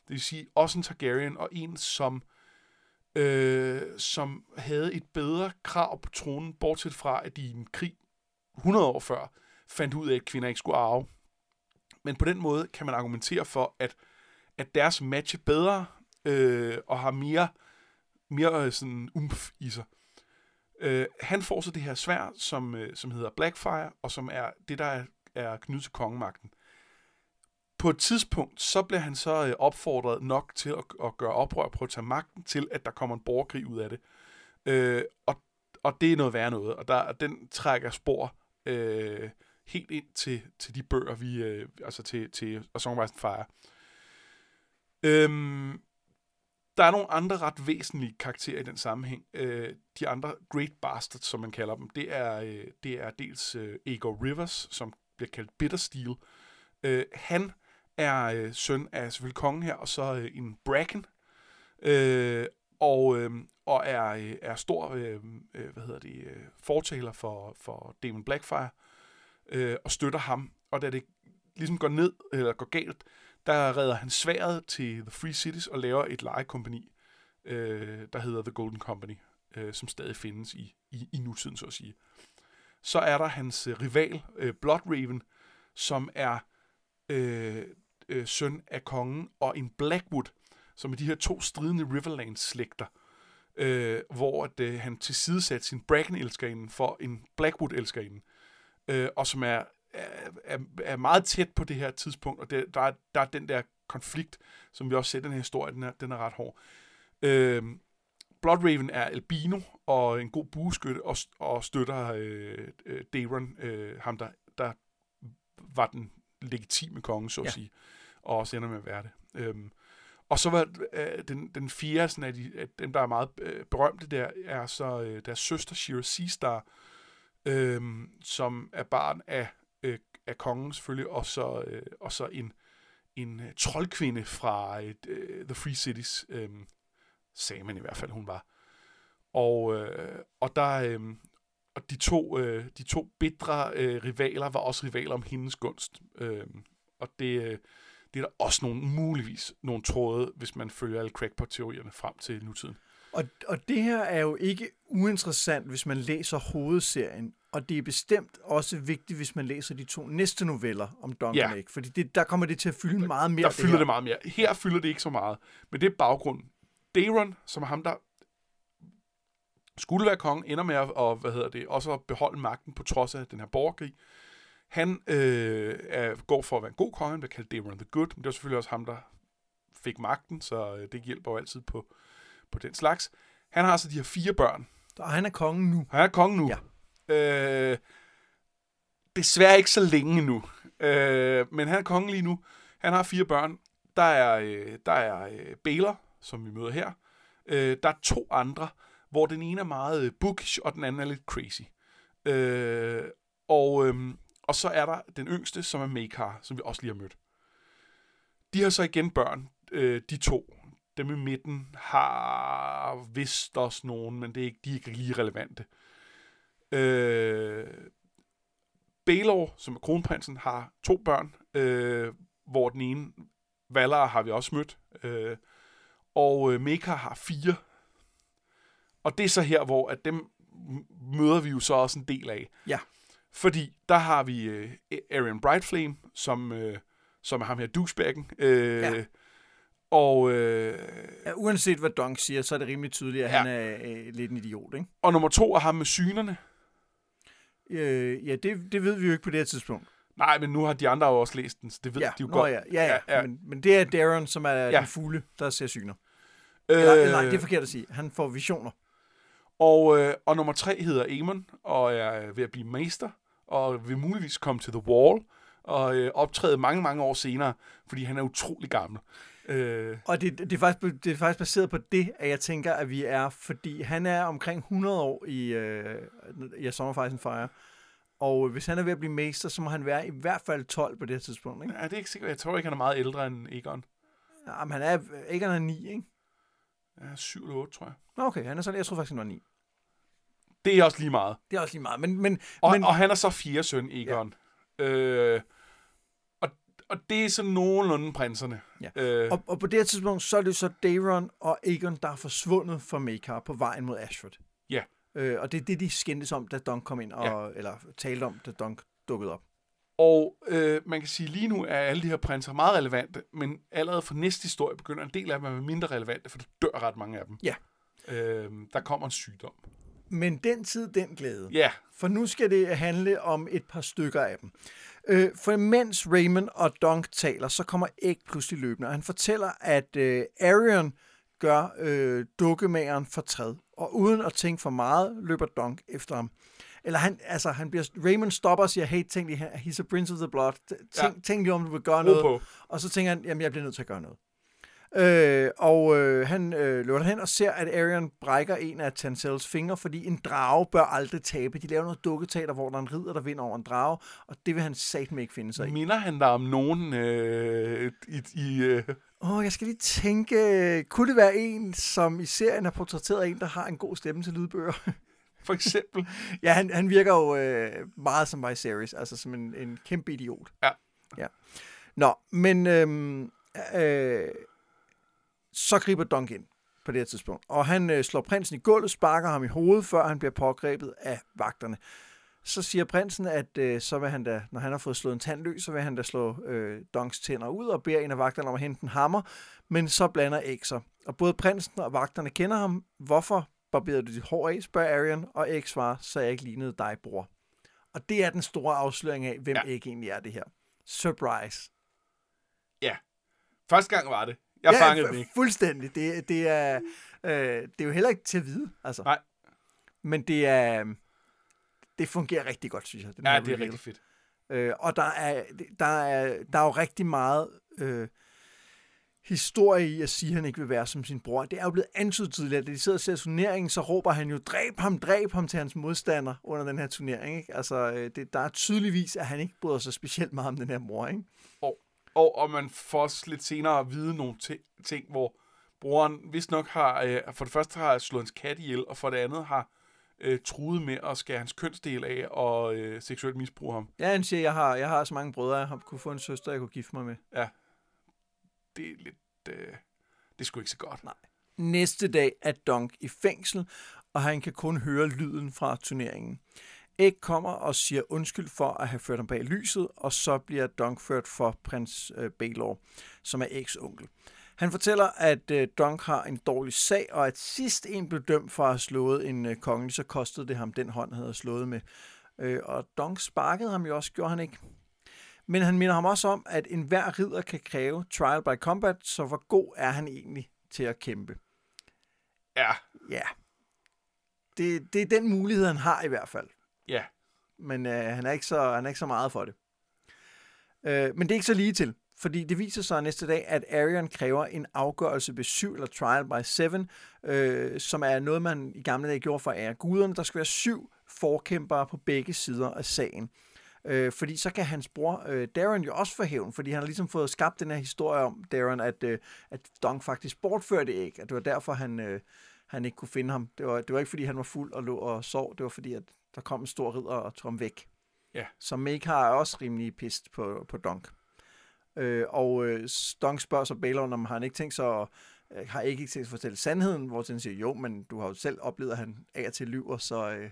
det vil sige også en Targaryen, og en, som havde et bedre krav på tronen, bortset fra, at de i en krig 100 år før fandt ud af, at kvinder ikke skulle arve. Men på den måde kan man argumentere for, at deres match er bedre, og har mere sådan umf i sig. Han får så det her sværd, som hedder Blackfyre, og som er det, der er knyttet til kongemagten. På et tidspunkt, så bliver han så opfordret nok til at gøre oprør og prøve at tage magten til, at der kommer en borgerkrig ud af det. Og det er noget værre noget, og den trækker spor helt ind til de bøger, vi altså til A Song of Ice and Fire. Der er nogle andre ret væsentlige karakterer i den sammenhæng. De andre Great Bastards, som man kalder dem, det er dels Aegor Rivers, som bliver kaldt Bittersteel. Han er søn af selvfølgelig kongen her, og så en Bracken, og er stor fortaler for Daemon Blackfyre, og støtter ham. Og da det ligesom går ned, eller går galt, der redder han sværdet til The Free Cities og laver et lejekompagni, der hedder The Golden Company, som stadig findes i nutiden, så at sige. Så er der hans rival, Bloodraven, som er søn af kongen, og en Blackwood, som er de her to stridende Riverlands-slægter, hvor at, han tilsidesat sin Bracken-elskerinde for en Blackwood-elskerinde, og som er meget tæt på det her tidspunkt, og der er den der konflikt, som vi også ser i den her historie, den er ret hård. Bloodraven er albino, og en god bueskytte, og støtter Daeron, ham der var den legitime konge, så at sige, og også ender med at være det. Og så var den fjerde, sådan at dem, der er meget berømte der, er så deres søster, Shira Seastar, som er barn af kongen selvfølgelig, og så en troldkvinde fra The Free Cities, sagde man i hvert fald, hun var. Og de to bitre rivaler var også rivaler om hendes gunst. Og det er der også muligvis nogle tråde, hvis man følger alle crackpot-teorierne frem til nutiden. Og det her er jo ikke uinteressant, hvis man læser hovedserien. Og det er bestemt også vigtigt, hvis man læser de to næste noveller om Duncan Egg. Fordi der kommer det til at fylde meget mere. Der fylder det meget mere. Her fylder det ikke så meget. Men det er baggrunden. Daeron, som ham, der skulle være kongen, ender med at også at beholde magten på trods af den her borgerkrig. Han går for at være en god konge, han bliver kaldt Daeron the Good, men det var selvfølgelig også ham, der fik magten, så det hjælper jo altid på den slags. Han har så de her 4 børn. Og han er kongen nu. Ja. Desværre ikke så længe endnu, men han er kongen lige nu. Han har 4 børn. Der er Baelor, som vi møder her. Der er 2 andre, hvor den ene er meget bookish, og den anden er lidt crazy. Og så er der den yngste, som er Maekar, som vi også lige har mødt. De har så igen børn, de to. Dem i midten har vist også nogen, men det er ikke, de er ikke lige relevante. Baelor, som er kronprinsen, har 2 børn, hvor den ene, Valarr, har vi også mødt, og Maekar har 4. Og det er så her, hvor at dem møder vi jo så også en del af. Ja. Fordi der har vi Aerion Brightflame, som er ham her douchebacken. Ja. Og, ja, uanset hvad Dunk siger, så er det rimelig tydeligt, at ja. Han er lidt en idiot, ikke? Og nummer 2 er ham med synerne. Ja, det ved vi jo ikke på det her tidspunkt. Nej, men nu har de andre også læst den, så det ved de jo godt. Ja. Men det er Darren, som er den fugle, der ser syner. Nej, det er forkert at sige. Han får visioner. Og nummer 3 hedder Aemon, og er ved at blive mester, og vil muligvis komme til The Wall, og optræde mange, mange år senere, fordi han er utrolig gammel. Og det er faktisk baseret på det, at jeg tænker, at vi er, fordi han er omkring 100 år i A Song of Ice and Fire, og hvis han er ved at blive mester, så må han være i hvert fald 12 på det her tidspunkt, ikke? Ja, det er ikke sikkert. Jeg tror ikke, han er meget ældre end Aegon. Ja, men Aegon er 9, ikke? Ja, 7 eller 8, tror jeg. Nå, okay, han er sådan, jeg tror faktisk, han var 9. Det er også lige meget. Men han er så 4. søn, Aegon. Ja. Og det er sådan nogenlunde prinserne. Ja. Og på det her tidspunkt, så er det så Daeron og Aegon, der er forsvundet fra Maekar på vejen mod Ashford. Ja. Og det er det, de skændtes om, da Dunk kom ind, eller talte om, da Dunk dukkede op. Og man kan sige, lige nu er alle de her prinser meget relevante, men allerede fra næste historie begynder en del af dem at være mindre relevante, for der dør ret mange af dem. Ja. Der kommer en sygdom. Men den tid, den glæde. Ja. For nu skal det handle om et par stykker af dem. For mens Raymun og Dunk taler, så kommer Æg pludselig løbende, og han fortæller, at Aerion gør dukkemageren fortræd, og uden at tænke for meget, løber Dunk efter ham. Eller Raymun stopper og siger, hey, tænk lige her, he's a prince of the blood, tænk lige om du vil gøre noget, og så tænker han, jamen jeg bliver nødt til at gøre noget. Han løber derhen og ser, at Aerion brækker en af Tanselles fingre, fordi en drage bør aldrig tabe. De laver noget dukketeater, hvor der er en ridder, der vinder over en drage, og det vil han satme ikke finde sig i. Minder han der om nogen jeg skal lige tænke, kunne det være en, som i serien har portrætteret en, der har en god stemme til lydbøger? For eksempel. Ja, han virker jo meget som Viserys, altså som en kæmpe idiot. Ja. Nå, men... så griber Dunk ind på det her tidspunkt. Og han slår prinsen i gulvet, sparker ham i hovedet, før han bliver pågrebet af vagterne. Så siger prinsen, at så vil han da, når han har fået slået en tand løs, så vil han da slå Dunks tænder ud og beder en af vagterne om at hente en hammer. Men så blander Æg sig. Og både prinsen og vagterne kender ham. Hvorfor barberede du dit hår af, spørger Aerion. Og Æg svarer, så jeg ikke lignede dig, bror. Og det er den store afsløring af, hvem Æg egentlig er, det her. Surprise. Ja. Første gang var det. Jeg fangede den ikke. Fuldstændig. Det er jo heller ikke til at vide. Altså. Nej. Men det fungerer rigtig godt, synes jeg. Det er rigtig fedt. Og der er jo rigtig meget historie i at sige, at han ikke vil være som sin bror. Det er jo blevet antydet tidligere. Da de sidder og ser turneringen, så råber han jo, dræb ham til hans modstander under den her turnering. Ikke? Altså, der er tydeligvis, at han ikke bryder sig specielt meget om den her mor. Ikke? Og man får også lidt senere at vide nogle ting, hvor broren vist nok har, for det første har slået hans kat ihjel, og for det andet har truet med at skære hans kønsdel af og seksuelt misbruge ham. Ja, han siger, jeg har så mange brødre, jeg kunne få en søster, jeg kunne gifte mig med. Ja, det er lidt... det er sgu ikke så godt. Nej. Næste dag er Dunk i fængsel, og han kan kun høre lyden fra turneringen. Æg kommer og siger undskyld for at have ført ham bag lyset, og så bliver Dunk ført for prins Baelor, som er Ægs onkel. Han fortæller, at Dunk har en dårlig sag, og at sidst en blev dømt for at have slået en kongelig, så kostede det ham den hånd, han havde slået med. Og Dunk sparkede ham jo også, gjorde han ikke. Men han minder ham også om, at enhver ridder kan kræve trial by combat, så hvor god er han egentlig til at kæmpe? Ja. Det er den mulighed, han har i hvert fald. Ja. Men han er ikke så meget for det. Men det er ikke så lige til, fordi det viser sig næste dag, at Aerion kræver en afgørelse ved 7, eller trial by 7, som er noget, man i gamle dage gjorde for æreguderne. Der skal være 7 forkæmpere på begge sider af sagen. fordi så kan hans bror Darren jo også få hævn, fordi han har ligesom fået skabt den her historie om Darren, at Dong faktisk bortførte æg, at det var derfor, han ikke kunne finde ham. Det var ikke, fordi han var fuld og lå og sov, det var fordi, at der kom en stor ridder og tog ham væk. Yeah. Så Maekar er også rimelig pist på Dong. Og Dong spørger så Baelor, om han ikke tænkt sig at fortælle sandheden, hvor han siger, jo, men du har jo selv oplevet, at han af til lyver, så...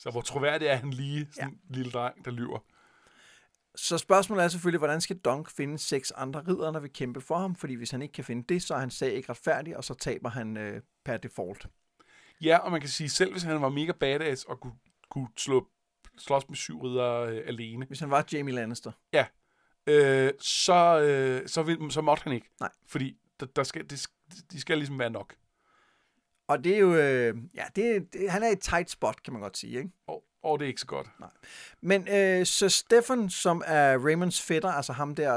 Så hvor troværdig er han lige, sådan en lille dreng, der lyver? Så spørgsmålet er selvfølgelig, hvordan skal Dong finde 6 andre riddere, der vil kæmpe for ham? Fordi hvis han ikke kan finde det, så er han sag ikke retfærdig, og så taber han per default. Ja, og man kan sige, selv hvis han var mega badass og kunne slås med 7 riddere alene. Hvis han var Jamie Lannister. Ja, så måtte han ikke. Nej. Fordi de skal ligesom være nok. Og det er jo... han er i et tight spot, kan man godt sige, ikke? Og det er ikke så godt. Nej. Men så Steffon, som er Raymunds fætter, altså ham der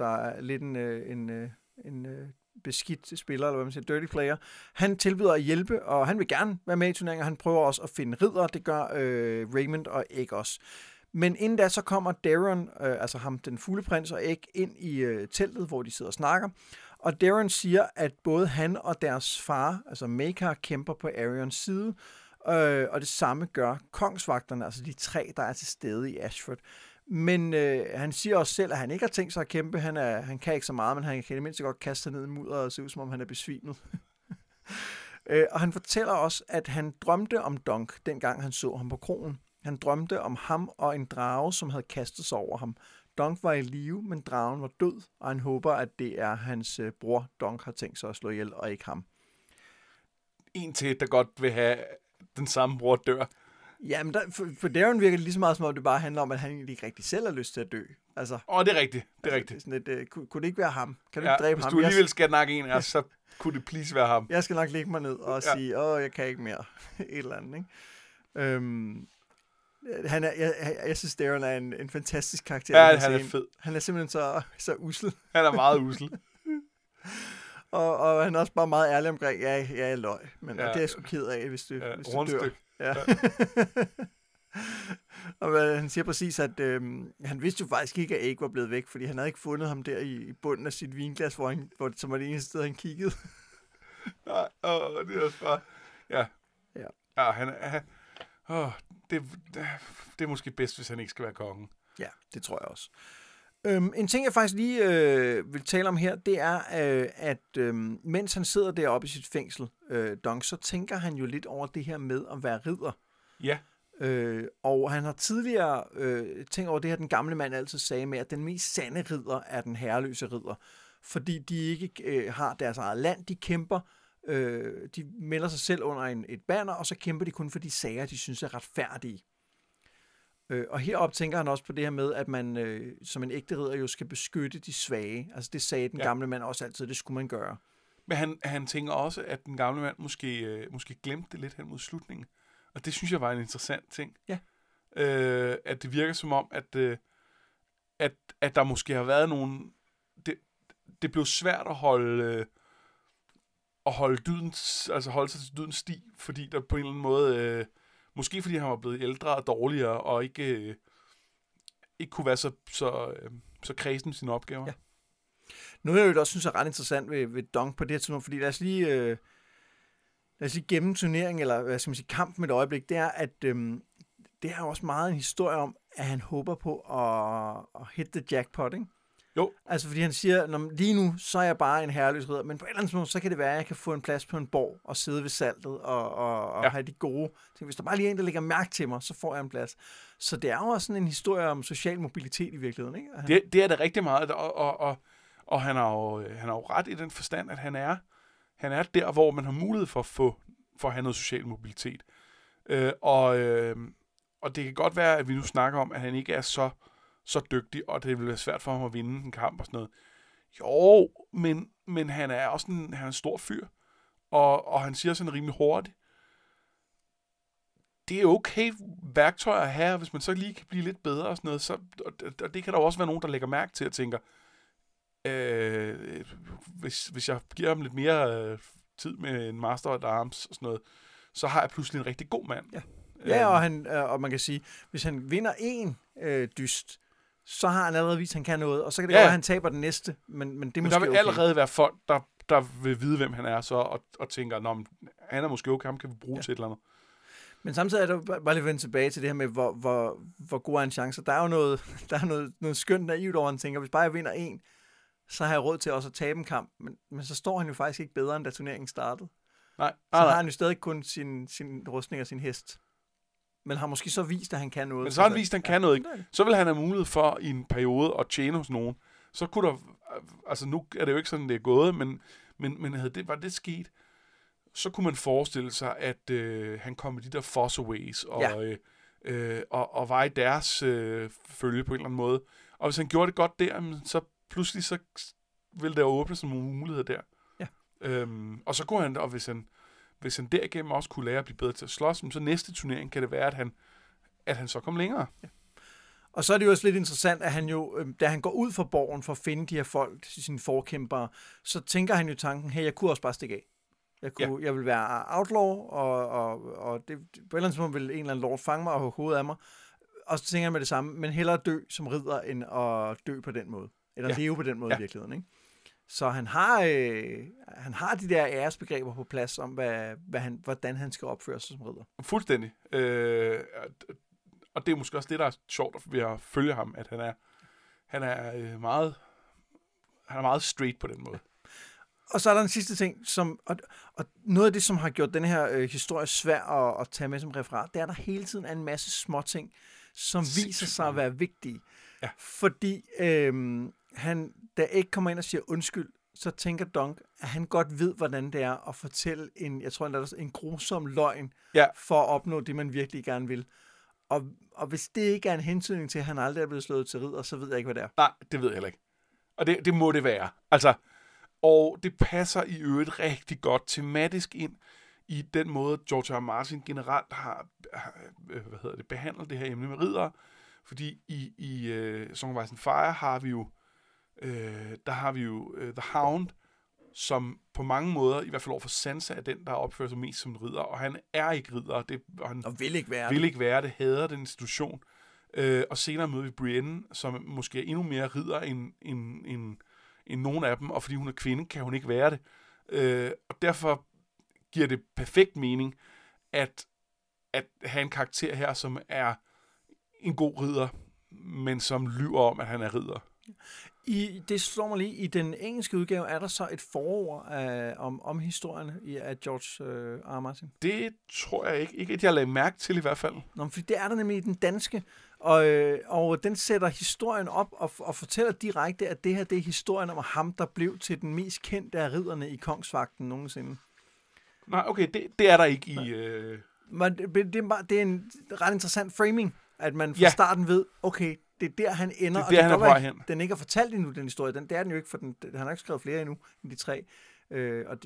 er lidt en beskidt spiller, eller hvad man siger, dirty player, han tilbyder at hjælpe, og han vil gerne være med i turneringen, og han prøver også at finde ridder. Det gør Raymund og Egg også. Men inden da, så kommer Darren, altså ham, den fugleprins og Egg, ind i teltet, hvor de sidder og snakker. Og Darren siger, at både han og deres far, altså Maekar, kæmper på Aerions side, og det samme gør kongsvagterne, altså de 3, der er til stede i Ashford. Men han siger også selv, at han ikke har tænkt sig at kæmpe. Han kan ikke så meget, men han kan i det mindste godt kaste sig ned i mudderet og se ud, som om han er besvimet. Og han fortæller også, at han drømte om Dong, dengang han så ham på krogen. Han drømte om ham og en drage, som havde kastet sig over ham. Dong var i live, men dragen var død, og han håber, at det er hans bror, Dong har tænkt sig at slå ihjel, og ikke ham. En til, der godt vil have den samme bror, dør. Jamen, for Darren virker det lige så meget, som om det bare handler om, at han ikke rigtig selv har lyst til at dø. Altså, det er rigtigt. Det er rigtigt. Sådan et, kunne det ikke være ham? Kan du ikke dræbe ham? Hvis du alligevel skal nakke en af os, så kunne det please være ham. Jeg skal nok lægge mig ned og sige, jeg kan ikke mere. Et eller andet, ikke? Jeg synes, Darren er en fantastisk karakter. Ja, han er fed. Han er simpelthen så usel. Han er meget usel. og han er også bare meget ærlig omkring, jeg er løg. Men det er jeg sgu ked af, hvis du dør. Ja. Og han siger præcis, at han vidste jo faktisk ikke, at Egg var blevet væk, fordi han havde ikke fundet ham der i bunden af sit vinglas, som var det eneste sted, han kiggede. Nej, det er også bare... Ja. Ja. Ja, han det er måske bedst, hvis han ikke skal være kongen. Ja, det tror jeg også. En ting, jeg faktisk lige vil tale om her, det er, at mens han sidder deroppe i sit fængsel, Dong, så tænker han jo lidt over det her med at være ridder. Ja. Og han har tidligere tænkt over det her, den gamle mand altid sagde med, at den mest sande ridder er den herreløse ridder, fordi de ikke har deres eget land, de kæmper. De melder sig selv under et banner, og så kæmper de kun for de sager, de synes er retfærdige. Og herop tænker han også på det her med, at man som en ægte ridder jo skal beskytte de svage. Altså det sagde den gamle mand også altid, det skulle man gøre. Men han tænker også, at den gamle mand måske glemte det lidt hen mod slutningen. Og det synes jeg var en interessant ting. Ja. At det virker som om, at der måske har været nogen... Det blev svært at holde sig til dydens sti, fordi der på en eller anden måde, måske fordi han var blevet ældre og dårligere, og ikke kunne være så kredsen med sine opgaver. Ja. Noget, jeg også synes er ret interessant ved Dong på det her tidspunkt, fordi lad os lige gemme turnering, eller hvad skal man sige, kamp med et øjeblik, det er, at det er også meget en historie om, at han håber på at hit the jackpot, ikke? Jo. Altså fordi han siger, lige nu, så er jeg bare en herreløs ridder, men på et eller andet måde, så kan det være, at jeg kan få en plads på en borg og sidde ved saltet og have de gode ting. Hvis der bare lige er en, der lægger mærke til mig, så får jeg en plads. Så det er jo også sådan en historie om social mobilitet i virkeligheden, ikke? Han... Det er det rigtig meget, og han har jo ret i den forstand, at han er der, hvor man har mulighed for at have noget social mobilitet. Og det kan godt være, at vi nu snakker om, at han ikke er så dygtig, og det vil være svært for ham at vinde en kamp og sådan noget. Jo, men han er også han er en stor fyr, og han siger sådan rimelig hurtigt. Det er okay værktøjer at have, hvis man så lige kan blive lidt bedre og sådan noget, og det kan der også være nogen, der lægger mærke til og tænker, hvis jeg giver ham lidt mere tid med en master at arms og sådan noget, så har jeg pludselig en rigtig god mand. Ja. Ja, og, og man kan sige, hvis han vinder én dyst, så har han allerede vist, at han kan noget, og så kan det være, at han taber den næste, men det er måske okay. Men der vil allerede være folk, der vil vide, hvem han er, så, og tænker, at han er måske okay, ham kan vi bruge til et eller andet. Men samtidig er der bare lige vende tilbage til det her med, hvor god er en chance. Der er jo noget skønt naivt over, han tænker, hvis bare jeg vinder en, så har jeg råd til også at tabe en kamp. Men så står han jo faktisk ikke bedre, end da turneringen startede. Nej. Så har han jo stadig kun sin rustning og sin hest. Men har måske så vist, at han kan noget. Men så har han vist, at han kan noget, ikke? Så vil han have mulighed for i en periode at tjene hos nogen. Så kunne der... Altså nu er det jo ikke sådan, det er gået, men var det sket, så kunne man forestille sig, at han kom med de der Fossaways og var i deres følge på en eller anden måde. Og hvis han gjorde det godt der, så pludselig så ville der åbne sig nogle muligheder der. Ja. Og så kunne han... Og hvis han derigennem også kunne lære at blive bedre til at slås, så næste turnering kan det være, at han så kom længere. Ja. Og så er det jo også lidt interessant, at han jo, da han går ud fra borgen for at finde de her folk, sine forkæmpere, så tænker han jo tanken, hey, jeg kunne også bare stikke af. Jeg vil være outlaw, og det, på et eller andet måde vil en eller anden lord fange mig og hugge hovedet af mig. Og så tænker han med det samme, men hellere dø som ridder, end at dø på den måde. Eller leve på den måde i virkeligheden, ikke? Så han har de der æresbegreber på plads om, hvordan han skal opføre sig som ridder. Fuldstændig. Og det er måske også det, der er sjovt ved at følge ham, at han er meget straight på den måde. Og så er der en sidste ting, og noget af det, som har gjort den her historie svær at tage med som referat, det er, at der hele tiden er en masse småting, som viser sig at være vigtige. Ja. Fordi... han, der ikke kommer ind og siger undskyld, så tænker Dunk, at han godt ved, hvordan det er at fortælle en grusom løgn, for at opnå det, man virkelig gerne vil. Og hvis det ikke er en hentydning til, at han aldrig er blevet slået til ridder, så ved jeg ikke, hvad det er. Nej, det ved jeg heller ikke. Og det må det være. Altså, og det passer i øvrigt rigtig godt tematisk ind i den måde, George R. R. Martin generelt har behandlet det her emne med ridder. Fordi i Song of Ice and Fire har vi jo The Hound, som på mange måder, i hvert fald overfor Sansa, er den, der opfører sig mest som ridder, og han er ikke ridder, og vil ikke være det, hader den institution. Og senere møder vi Brienne, som måske er endnu mere ridder end nogen af dem, og fordi hun er kvinde, kan hun ikke være det. Og derfor giver det perfekt mening, at have en karakter her, som er en god ridder, men som lyver om, at han er ridder. Det slår mig lige, i den engelske udgave er der så et forord om historien af George R. R. Martin. Det tror jeg ikke at jeg lagde mærke til i hvert fald. Nå, for det er der nemlig i den danske, og den sætter historien op og fortæller direkte, at det her det er historien om ham, der blev til den mest kendte af ridderne i Kongsvagten nogensinde. Nej, okay, det er der ikke i... Men det er en ret interessant framing, at man fra starten ved, okay, det er der, han ender, den ikke er fortalt endnu, den historie. Det er den jo ikke, for han har ikke skrevet flere endnu end de tre. Og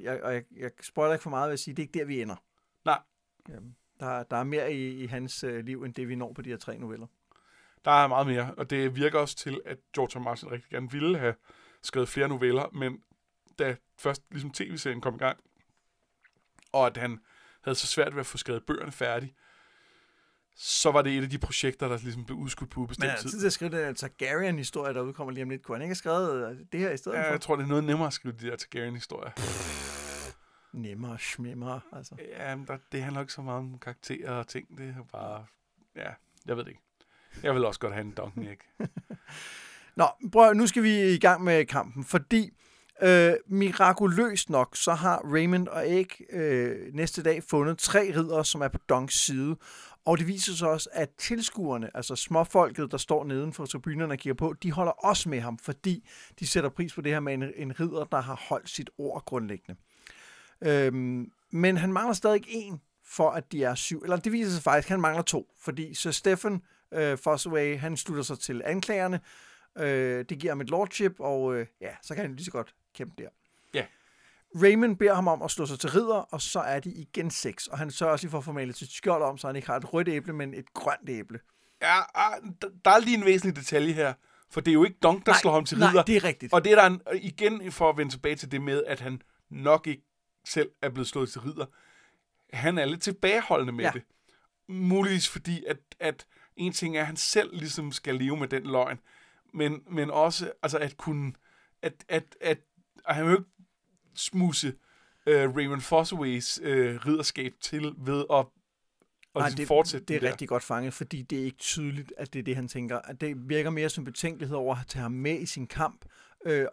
jeg spoiler ikke for meget ved at sige, det er ikke der, vi ender. Nej. Der er mere i hans liv, end det, vi når på de her tre noveller. Der er meget mere, og det virker også til, at George R. R. Martin rigtig gerne ville have skrevet flere noveller, men da først ligesom tv-serien kom i gang, og at han havde så svært ved at få skrevet bøgerne færdige, så var det et af de projekter, der ligesom blev udskudt på ubestemt tid. Men altid at skrive den her Targaryen-historie, der udkommer lige om lidt. Kunne han ikke have skrevet det her i stedet for? Jeg tror, det er noget nemmere at skrive de der Targaryen-historier. Nemmere, schmemmere, altså. Ja, men det handler ikke så meget om karakterer og ting. Det er bare... Ja, jeg ved det ikke. Jeg vil også godt have en Duncan. Nå, bror, nu skal vi i gang med kampen, fordi... mirakuløst nok, så har Raymun og Egg næste dag fundet tre riddere, som er på Dunks side. Og det viser sig også, at tilskuerne, altså småfolket, der står neden for tribunerne og kigger på, de holder også med ham, fordi de sætter pris på det her med en ridder, der har holdt sit ord grundlæggende. Men han mangler stadig en, for at de er 7. Eller det viser sig faktisk, at han mangler 2, fordi så Steffon Fossoway, han slutter sig til anklagerne. Det giver ham et lordship, og så kan han lige så godt kæmpe der. Yeah. Raymun beder ham om at slå sig til ridder, og så er de igen 6. Og han sørger også lige for at formale sit skjold om, så han ikke har et rødt æble, men et grønt æble. Ja, der er lige en væsentlig detalje her, for det er jo ikke Dunk, der slår ham til ridder. Nej, det er rigtigt. Og det er der igen for at vende tilbage til det med, at han nok ikke selv er blevet slået til ridder. Han er lidt tilbageholdende med det. muligvis fordi, at en ting er, at han selv ligesom skal leve med den løgn, men også altså at kunne, at han vil jo ikke smuse Raymun Fossaways ridderskab til ved at nej, det er der. Rigtig godt fanget, fordi det er ikke tydeligt, at det er det, han tænker. At det virker mere som betænkelighed over at tage ham med i sin kamp,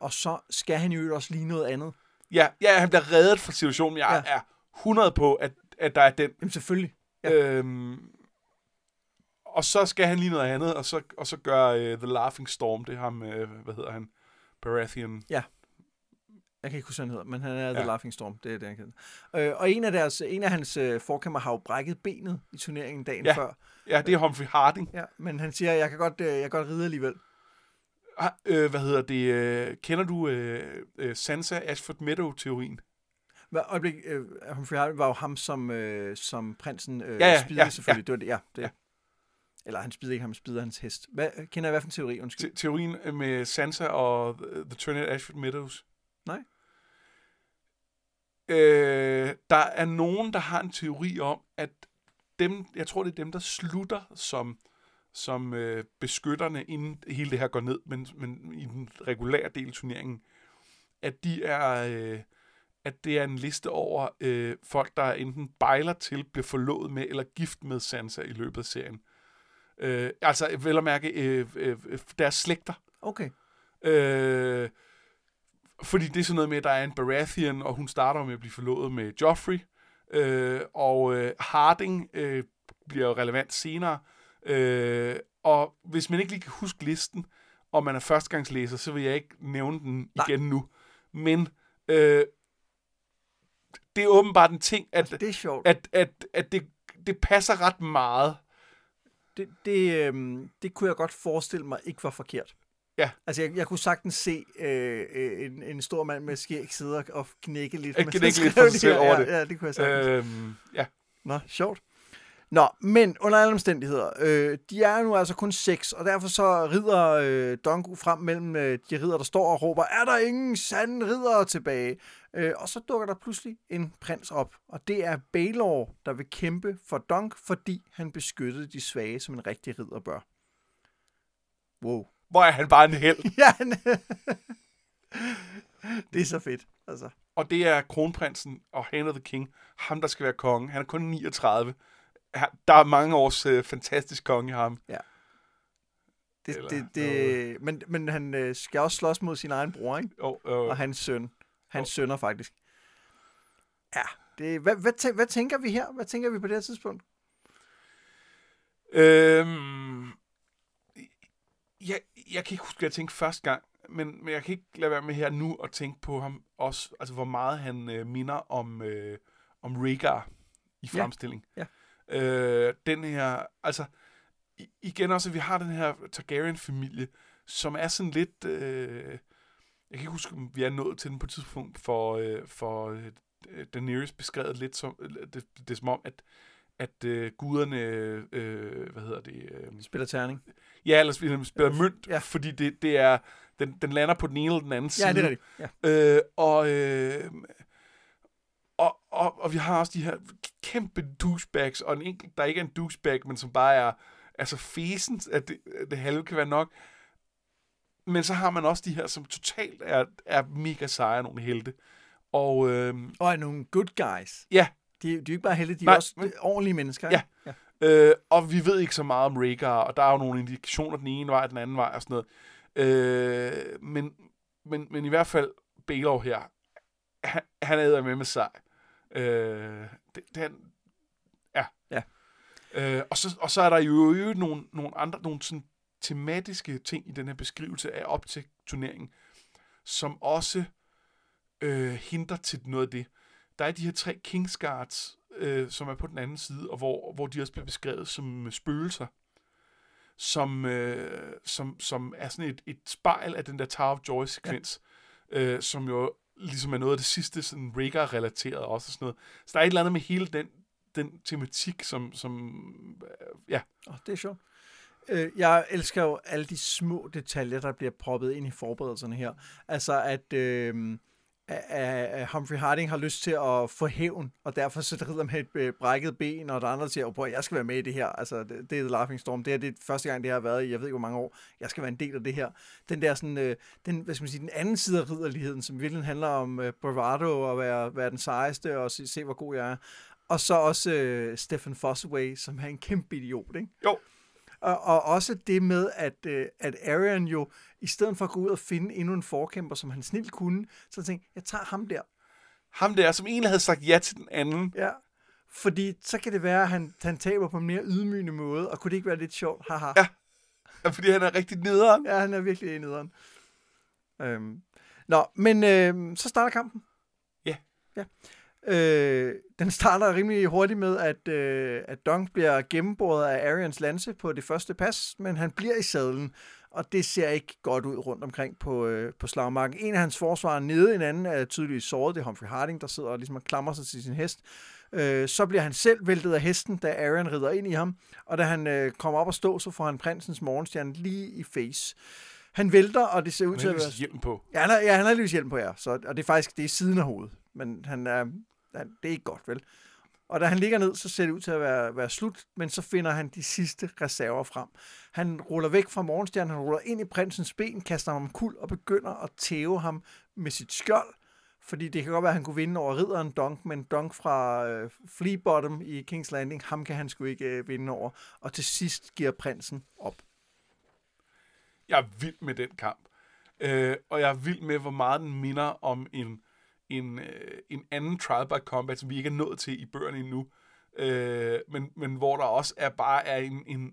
og så skal han jo også lige noget andet. Ja, han bliver reddet fra situationen, jeg er 100 på, at der er den. Jamen selvfølgelig. Ja. Og så skal han lige noget andet, og så gør The Laughing Storm, det ham, hvad hedder han, Baratheon. Ja. Jeg kan ikke huske, hvad han hedder, men han er The Laughing Storm. Det er det, han hedder. Og en af hans forkæmper har jo brækket benet i turneringen dagen før. Ja, det er Humfrey Hardyng. Ja, men han siger, jeg kan godt ride alligevel. Hvad hedder det? Kender du Sansa Ashford Meadow-teorien? Øjeblik, Humfrey Hardyng var jo ham, som prinsen spidede selvfølgelig. Ja. Det var det, det. Eller han spider ikke ham, spider hans hest. Kender jeg hvad for en teori? Undskyld. Teorien med Sansa og The Turned Ashford Meadows? Nej. Der er nogen, der har en teori om, at dem, jeg tror, det er dem, der slutter som beskytterne, inden hele det her går ned, men i den regulære del af turneringen, at de er, at det er en liste over folk, der enten bejler til, bliver forlovet med, eller gift med Sansa i løbet af serien. Altså, vel at mærke, deres slægter. Okay. Fordi det er sådan noget med, at der er en Baratheon, og hun starter med at blive forlovet med Joffrey, og Hardyng bliver jo relevant senere. Og hvis man ikke lige kan huske listen, og man er førstegangslæser, så vil jeg ikke nævne den igen nu. Men det er åbenbart en ting, at det er sjovt. At det passer ret meget. Det kunne jeg godt forestille mig ikke var forkert. Ja. Altså, jeg kunne sagtens se en stor mand med skæg sidde og knække lidt. Knække lidt for sig selv over det. Ja, det kunne jeg sagtens. Ja. Nå, sjovt. Nå, men under alle omstændigheder, de er nu altså kun 6, og derfor så rider Dongu frem mellem de ridder, der står og råber, er der ingen sande ridder tilbage? Og så dukker der pludselig en prins op, og det er Baelor, der vil kæmpe for Dong, fordi han beskyttede de svage, som en rigtig ridder bør. Wow. Hvor er han bare en held. Det er så fedt, altså. Og det er kronprinsen og Hand of the King, ham der skal være konge. Han er kun 39. Der er mange års fantastisk konge i ham. Ja. Men han skal også slås mod sin egen bror, ikke? Og hans søn. Hans sønner, faktisk. Ja. Hvad tænker vi her? Hvad tænker vi på det her tidspunkt? Jeg kan ikke huske, hvad jeg tænkte første gang, men jeg kan ikke lade være med her nu at tænke på ham også, altså hvor meget han minder om Rhaegar i fremstilling. Ja. Den her, altså igen også, at vi har den her Targaryen-familie, som er sådan lidt, jeg kan ikke huske, om vi er nået til den på et tidspunkt, for Daenerys beskrevet lidt som, det er som om, at guderne, hvad hedder det? Spiller terning. Ja, eller spiller mønt, fordi det er, den lander på den ene eller den anden side. Ja, det er det. Ja. Og vi har også de her kæmpe douchebags, og en enkelt, der ikke er en douchebag, men som bare er altså fesens, at det halve kan være nok. Men så har man også de her, som totalt er mega seje, nogle helte. Og nogle good guys. Ja. De er jo ikke bare heldige, de er også ordentlige mennesker. Ja. Og vi ved ikke så meget om Rhaegar, og der er jo nogle indikationer den ene vej, den anden vej og sådan noget. Men i hvert fald Baelor her, han æder med sig. Og så er der jo nogle andre sådan tematiske ting i den her beskrivelse af op til turneringen, som også henter til noget af det. Der er de her 3 Kingsguards, som er på den anden side, og hvor de også bliver beskrevet som spøgelser, som er sådan et spejl af den der Tower of Joy-sekvens, som jo ligesom er noget af det sidste sådan Rhaegar-relateret også og sådan noget. Så der er et eller andet med hele den tematik, som. Oh, det er sjovt. Jeg elsker jo alle de små detaljer, der bliver proppet ind i forberedelserne her. Altså at at Humfrey Hardyng har lyst til at få hævn, og derfor så rider med et brækket ben, og der andre siger, oh, jeg skal være med i det her, altså det er The Laughing Storm, det er det første gang, det har været i, jeg ved ikke hvor mange år, jeg skal være en del af det her. Den der sådan, hvad skal man sige, den anden side af ridderligheden, som virkelig handler om bravado, og være den sejeste, og se hvor god jeg er, og så også Steffon Fossoway, som er en kæmpe idiot, ikke? Jo. Og også det med, at Aerion jo, i stedet for at gå ud og finde endnu en forkæmper, som han snilt kunne, så tænkte jeg tager ham der. Ham der, som egentlig havde sagt ja til den anden. Ja, fordi så kan det være, at han taber på en mere ydmygende måde, og kunne det ikke være lidt sjovt? Haha. Ja, fordi han er rigtig nederen. Ja, han er virkelig nederen. Så starter kampen. Ja. Den starter rimelig hurtigt med, at Dunk bliver gennemboret af Arians lance på det første pas, men han bliver i sadlen, og det ser ikke godt ud rundt omkring på slagmarken. En af hans forsvarer nede, en anden er tydeligvis såret, det er Humfrey Hardyng, der sidder og ligesom klamrer sig til sin hest. Så bliver han selv væltet af hesten, da Aerion rider ind i ham, og da han kommer op og stå, så får han prinsens morgenstjerne lige i face. Han vælter, og det ser ud til at være... Han har hjelm på. Ja, han har hjelm på, og det er faktisk det er siden af hovedet. Men det er ikke godt, vel? Og da han ligger ned, så ser det ud til at være slut, men så finder han de sidste reserver frem. Han ruller væk fra morgenstjernen, han ruller ind i prinsens ben, kaster ham omkuld og begynder at tæve ham med sit skjold, fordi det kan godt være, at han kunne vinde over ridderen Dunk, men Dunk fra Fleabottom i King's Landing, ham kan han sgu ikke vinde over. Og til sidst giver prinsen op. Jeg er vild med den kamp. Og jeg er vild med, hvor meget den minder om en anden Trial by Combat, som vi ikke er nået til i bøgerne endnu, men hvor der også er bare er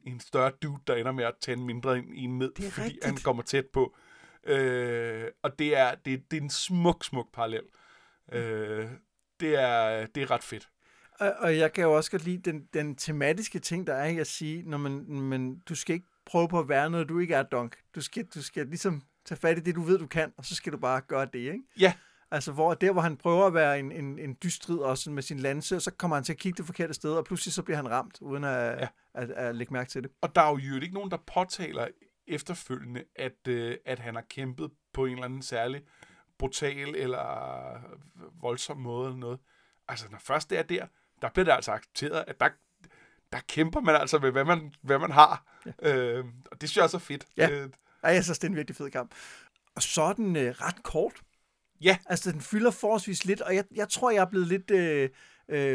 en større dude, der ender med at tænde mindre en ned, fordi rigtigt. Han kommer tæt på. Og det er en smuk parallel. Det er ret fedt. Og jeg kan jo også godt lide den tematiske ting, der er i at sige, når man du skal ikke prøve på at være noget, du ikke er, Dunk. Du skal ligesom tage fat i det, du ved, du kan, og så skal du bare gøre det, ikke? Ja. Altså hvor han prøver at være en dystrid også med sin lance, og så kommer han til at kigge det forkerte sted, og pludselig så bliver han ramt, uden at lægge mærke til det. Og der er jo ikke nogen, der påtaler efterfølgende, at han har kæmpet på en eller anden særlig brutal eller voldsom måde eller noget. Altså når først det er der bliver det altså accepteret, at der kæmper man altså med, hvad man har. Ja. Og det synes jeg også er fedt. Ja, jeg synes, det er en virkelig fed kamp. Og så er den ret kort. Ja, altså den fylder forholdsvis lidt, og jeg tror, jeg er blevet lidt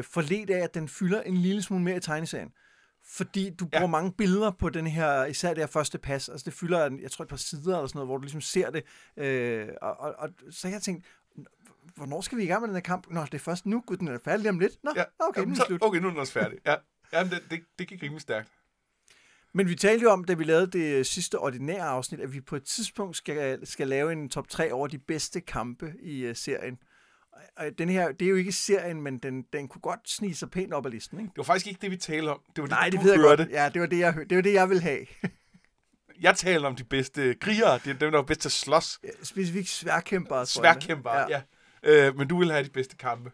forledt af, at den fylder en lille smule mere i tegneserien. Fordi du bruger mange billeder på den her, især det her første pas. Altså det fylder, jeg tror, et par sider eller sådan noget, hvor du ligesom ser det. Og så jeg tænkte, hvornår skal vi i gang med den her kamp? Nå, det er først nu. Gud, den er færdig om lidt. Nå, okay, nu er den slut. Okay, nu er den også færdig. Ja. Jamen, det gik rimelig stærkt. Men vi talte jo om, da vi lavede det sidste ordinære afsnit, at vi på et tidspunkt skal lave en top 3 over de bedste kampe i serien. Og den her, det er jo ikke serien, men den kunne godt snige sig pænt op ad listen, ikke? Det var faktisk ikke det, vi talte om. Det var nej, det ved jeg godt. Ja, det var det, jeg hørte. Det var det, jeg ville have. Jeg taler om de bedste krigere. Det er dem, der var bedst til at slås. Ja, specifikt sværdkæmpere. Sværdkæmpere, ja. Men du ville have de bedste kampe.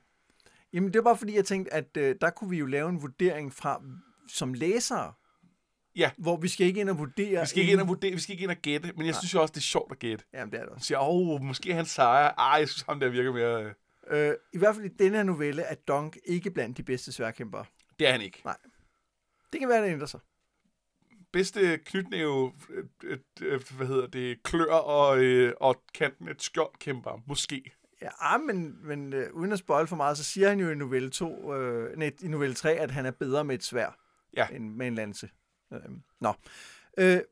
Jamen, det var bare fordi, jeg tænkte, at der kunne vi jo lave en vurdering fra som læsere. Ja. Hvor vi skal ikke ind og vurdere. Vi skal ikke ind og gætte, men jeg synes jo også, det er sjovt at gætte. Jamen, det er det også. Så måske han sejrer. Jeg synes, ham der virker mere... I hvert fald i denne her novelle er Dunk ikke blandt de bedste sværdkæmpere. Det er han ikke. Nej. Det kan være, det ændrer sig. Bedste knytnæve, klør og kanten et skjoldkæmper, måske. Ja, men uden at spoil for meget, så siger han jo i novelle 2, i novelle 3, at han er bedre med et sværd end med en lance.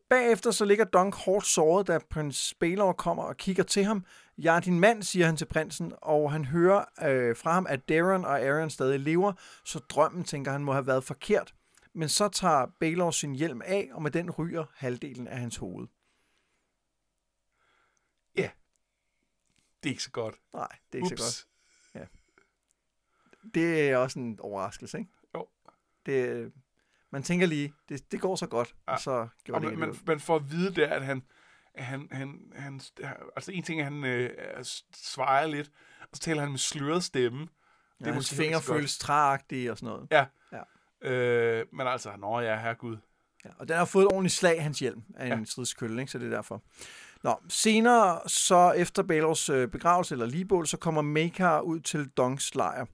Bagefter så ligger Dunk hårdt såret, da prins Baelor kommer og kigger til ham. Jeg er din mand, siger han til prinsen, og han hører fra ham, at Darren og Aerion stadig lever, så drømmen, tænker han, må have været forkert. Men så tager Baelor sin hjelm af, og med den ryger halvdelen af hans hoved. Ja, det er ikke så godt. Nej, det er ikke så godt. Ja. Det er også en overraskelse, ikke? Jo. Man tænker lige, det går så godt, og så gjorde det ikke. Man får at vide der, at han altså en ting, han svejer lidt, og så taler han med sløret stemme. Ja, det hans fingre føles træagtige og sådan noget. Ja. Men altså, herregud. Ja, og den har fået et ordentligt slag, hans hjelm, af en stridskølle, ikke? Så det er derfor. Nå, senere så efter Baelors begravelse eller ligbål, så kommer Maekar ud til Dongs lejr.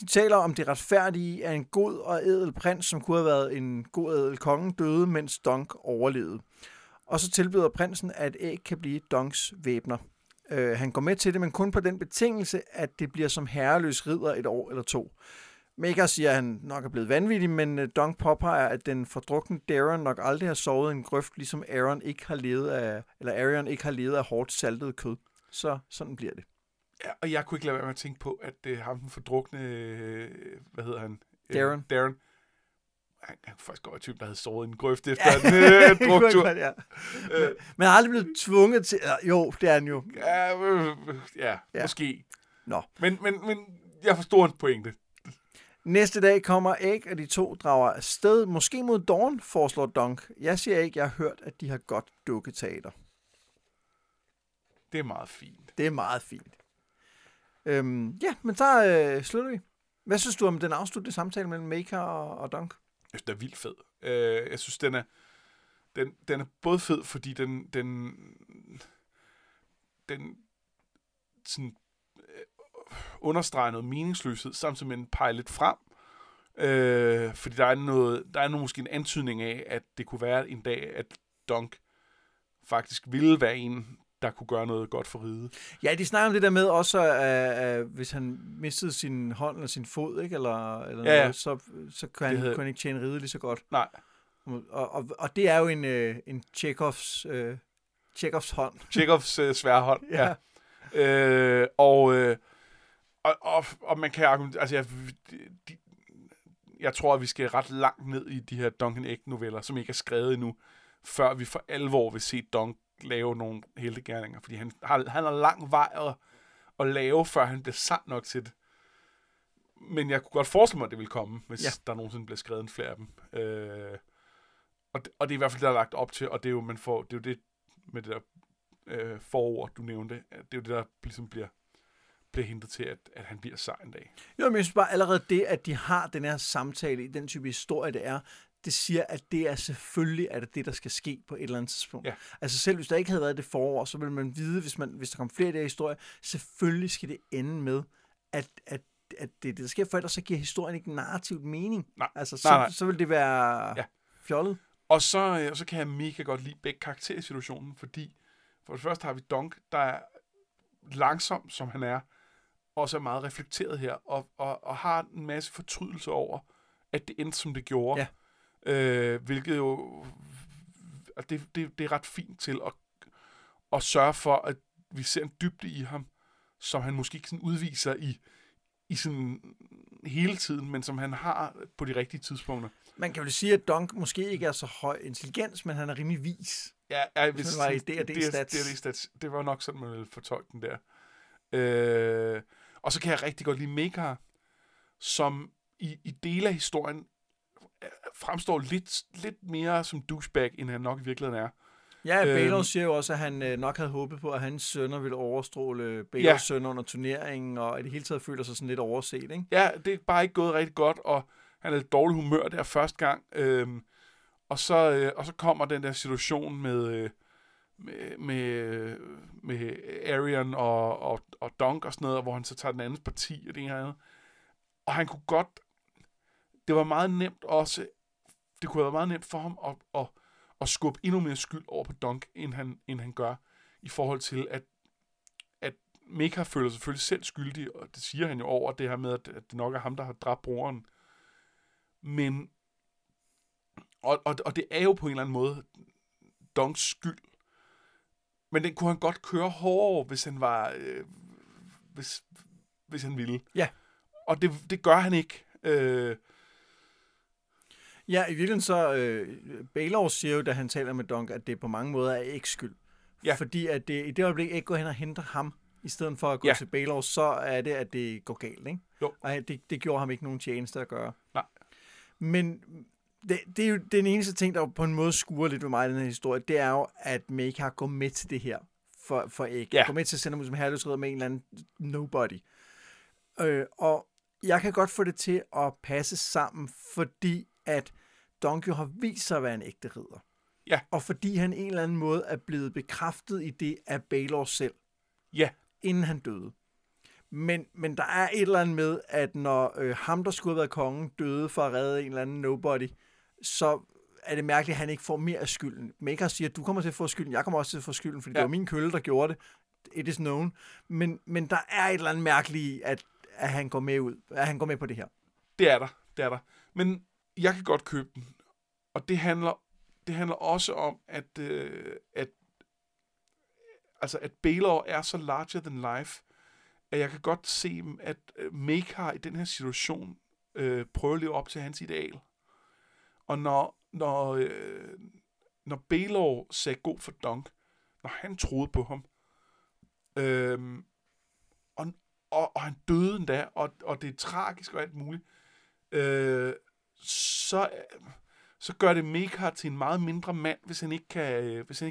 De taler om det retfærdige af en god og ædel prins, som kunne have været en god ædel konge, døde, mens Dong overlevede. Og så tilbyder prinsen, at æg kan blive Dongs væbner. Han går med til det, men kun på den betingelse, at det bliver som herreløs ridder et år eller to. Maekar siger, at han nok er blevet vanvittig, men Dong påpeger, at den fordrukne Darren nok aldrig har sovet en grøft, ligesom Aerion ikke har levet af hårdt saltet kød. Så sådan bliver det. Ja, og jeg kunne ikke lade være med at tænke på, at ham den fordrukne, hvad hedder han? Darren. Han kunne faktisk godt være typen, der havde såret en grøft efter en druktur. Ja. Men han er aldrig blevet tvunget til... Jo, det er han jo. Ja, måske. Nå. Men jeg forstår hans pointe. Næste dag kommer æg, og de to drager afsted. Måske mod dawn, foreslår Dong. Jeg siger ikke, jeg har hørt, at de har godt dukketeater. Det er meget fint. Ja, men så slutter vi. Hvad synes du om den afsluttede samtale mellem Maekar og Dong? Jeg synes, den er vildt fed. Jeg synes, den er både fed, fordi den sådan, understreger noget meningsløshed, samtidig med den peger lidt frem. Fordi der er måske en antydning af, at det kunne være en dag, at Dong faktisk ville være en, der kunne gøre noget godt for riget. Ja, de snakker om det der med også, hvis han mistede sin hånd eller sin fod, ikke? Eller ja, noget, så kunne han ikke tjene riget lige så godt. Nej. Og det er jo en Chekhovs hånd. Chekhovs svære hånd, ja. Og man kan argumentere... Altså, jeg tror, at vi skal ret langt ned i de her Duncan Egg-noveller, som ikke er skrevet endnu, før vi for alvor vil se Dong lave nogle heltegerninger, fordi han har lang vej at lave, før han bliver sand nok til det. Men jeg kunne godt forestille mig, at det ville komme, hvis der nogensinde bliver skrevet en flere af dem. Og det er i hvert fald det, der er lagt op til, og det er jo, man får, det, er jo det med det der forord, du nævnte, det er jo det, der ligesom bliver hentet til, at han bliver sej en dag. Jo, men jeg synes bare allerede det, at de har den her samtale i den type historie, det er, det siger, at det er selvfølgelig, at det er det, der skal ske på et eller andet tidspunkt. Ja. Altså selv hvis der ikke havde været det forår, så ville man vide, hvis der kom flere af de her historier, selvfølgelig skal det ende med, at det er det, der sker, for ellers så giver historien ikke narrativt mening. Nej. Altså nej. Så vil det være fjollet. Og så kan jeg mega godt lide begge karakterer i situationen, fordi for det første har vi Dong, der er langsom, som han er, og så er meget reflekteret her, og har en masse fortrydelse over, at det endte, som det gjorde. Ja. Hvilket jo det er ret fint til at sørge for, at vi ser en dybde i ham, som han måske ikke sådan udviser i sådan hele tiden, men som han har på de rigtige tidspunkter. Man kan jo sige, at Dong måske ikke er så høj intelligens, men han er rimelig vis. Ja, hvis det var i D&D-stats. Det var nok sådan, man ville fortolke den der. Og så kan jeg rigtig godt lide Maekar, som i dele af historien fremstår lidt mere som douchebag, end han nok i virkeligheden er. Ja, Baelor siger jo også, at han nok havde håbet på, at hans sønner ville overstråle Baelors sønner under turneringen, og i det hele taget føler sig sådan lidt overset, ikke? Ja, det er bare ikke gået rigtig godt, og han havde dårlig humør der første gang. Og så kommer den der situation med Aerion og Dong og sådan noget, hvor han så tager den andens parti og det ene og andet. Og han kunne godt... Det var meget nemt også, det kunne have været meget nemt for ham at skubbe endnu mere skyld over på Dong, end han gør, i forhold til, at Maekar føler selvfølgelig selv skyldig, og det siger han jo over, det her med, at det nok er ham, der har dræbt broren. Men, og det er jo på en eller anden måde Dongs skyld. Men den kunne han godt køre hårdere, hvis han var, hvis han ville. Ja. Og det gør han ikke. Ja, i virkeligheden så Baelor siger jo, da han taler med Dong, at det på mange måder er ægs skyld. Ja. Fordi at det i det øjeblik ikke går hen og henter ham, i stedet for at gå til Baelor, så er det, at det går galt, ikke? Jo. Og det gjorde ham ikke nogen tjeneste at gøre. Nej. Men det er jo den eneste ting, der på en måde skuer lidt ved mig i den her historie, det er jo, at Maekar går med til det her for æg. Ja. Går med til at sende ham ud som herreløsrider med en eller anden nobody. Og jeg kan godt få det til at passe sammen, fordi at Dong jo har vist sig at være en ægte ridder. Ja. Og fordi han en eller anden måde er blevet bekræftet i det af Baelor selv. Ja. Inden han døde. Men der er et eller andet med, at når ham, der skulle have været kongen, døde for at redde en eller anden nobody, så er det mærkeligt, at han ikke får mere af skylden. Maekar siger, at du kommer til at få skylden, jeg kommer også til at få skylden, fordi det var min kølle, der gjorde det. It is known. Men der er et eller andet mærkeligt, at han går med ud, at han går med på det her. Det er der. Men jeg kan godt købe den. Og det handler også om, at Baelor er så larger than life, at jeg kan godt se, at Maekar i den her situation prøver at leve op til hans ideal. Og når Baelor sagde god for Dunk, når han troede på ham, og han døde endda, og det er tragisk og alt muligt, så gør det Maekar til en meget mindre mand, hvis han ikke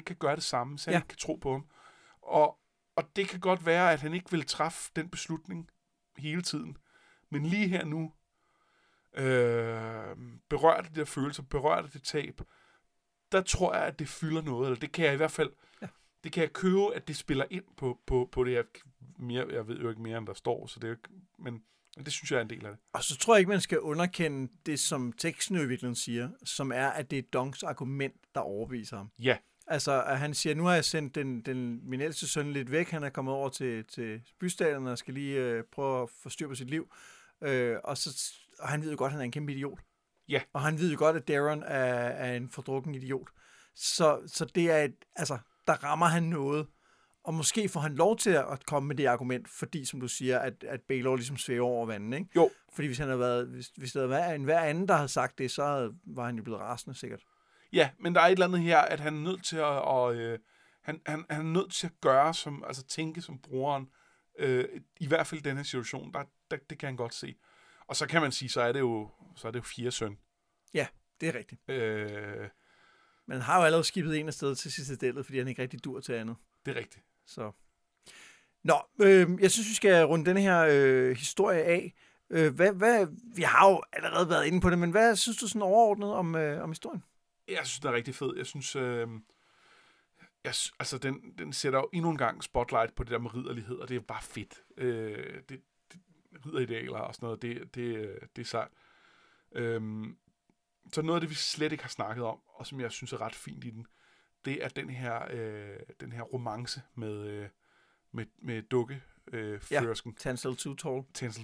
kan gøre det samme, så han ikke kan tro på ham. Og det kan godt være, at han ikke vil træffe den beslutning hele tiden. Men lige her nu, berører det der følelser, berører det tab, der tror jeg, at det fylder noget. Eller det kan jeg i hvert fald, det kan jeg købe, at det spiller ind på det her mere. Jeg ved jo ikke mere, end der står, så det er jo ikke, men det synes jeg er en del af det. Og så tror jeg ikke, man skal underkende det, som teksten i virkeligheden siger, som er, at det er Dunks argument, der overbeviser ham. Ja. Altså, at han siger, nu har jeg sendt min ældste søn lidt væk. Han er kommet over til bystaterne og skal lige prøve at få styr på sit liv. Og han ved jo godt, at han er en kæmpe idiot. Ja. Yeah. Og han ved jo godt, at Darren er en fordrukken idiot. Så det er der rammer han noget. Og måske får han lov til at komme med det argument, fordi, som du siger, at Baelor ligesom svæver over vandet, ikke? Jo. Fordi hvis der havde været en hver anden, der havde sagt det, så var han jo blevet rasende, sikkert. Ja, men der er et eller andet her, at han er nødt til at nødt til at gøre som, altså tænke som brugeren, i hvert fald i den her situation, der det kan han godt se. Og så kan man sige, så er det jo fjerde søn. Ja, det er rigtigt. Men han har jo allerede skibet en af sted til citadellet, fordi han ikke rigtig dur til andet. Det er rigtigt. Så. Nå, jeg synes, vi skal runde den her historie af. Vi har jo allerede været inde på det, men hvad synes du sådan overordnet om historien? Jeg synes, den er rigtig fed. Jeg synes, den sætter jo endnu en gang spotlight på det der med ridderlighed, og det er bare fedt. Det ridderidealer og sådan noget, det er sejt. Så noget af det, vi slet ikke har snakket om, og som jeg synes er ret fint i den, det er den her romance med dukke. Førsken. Tanselle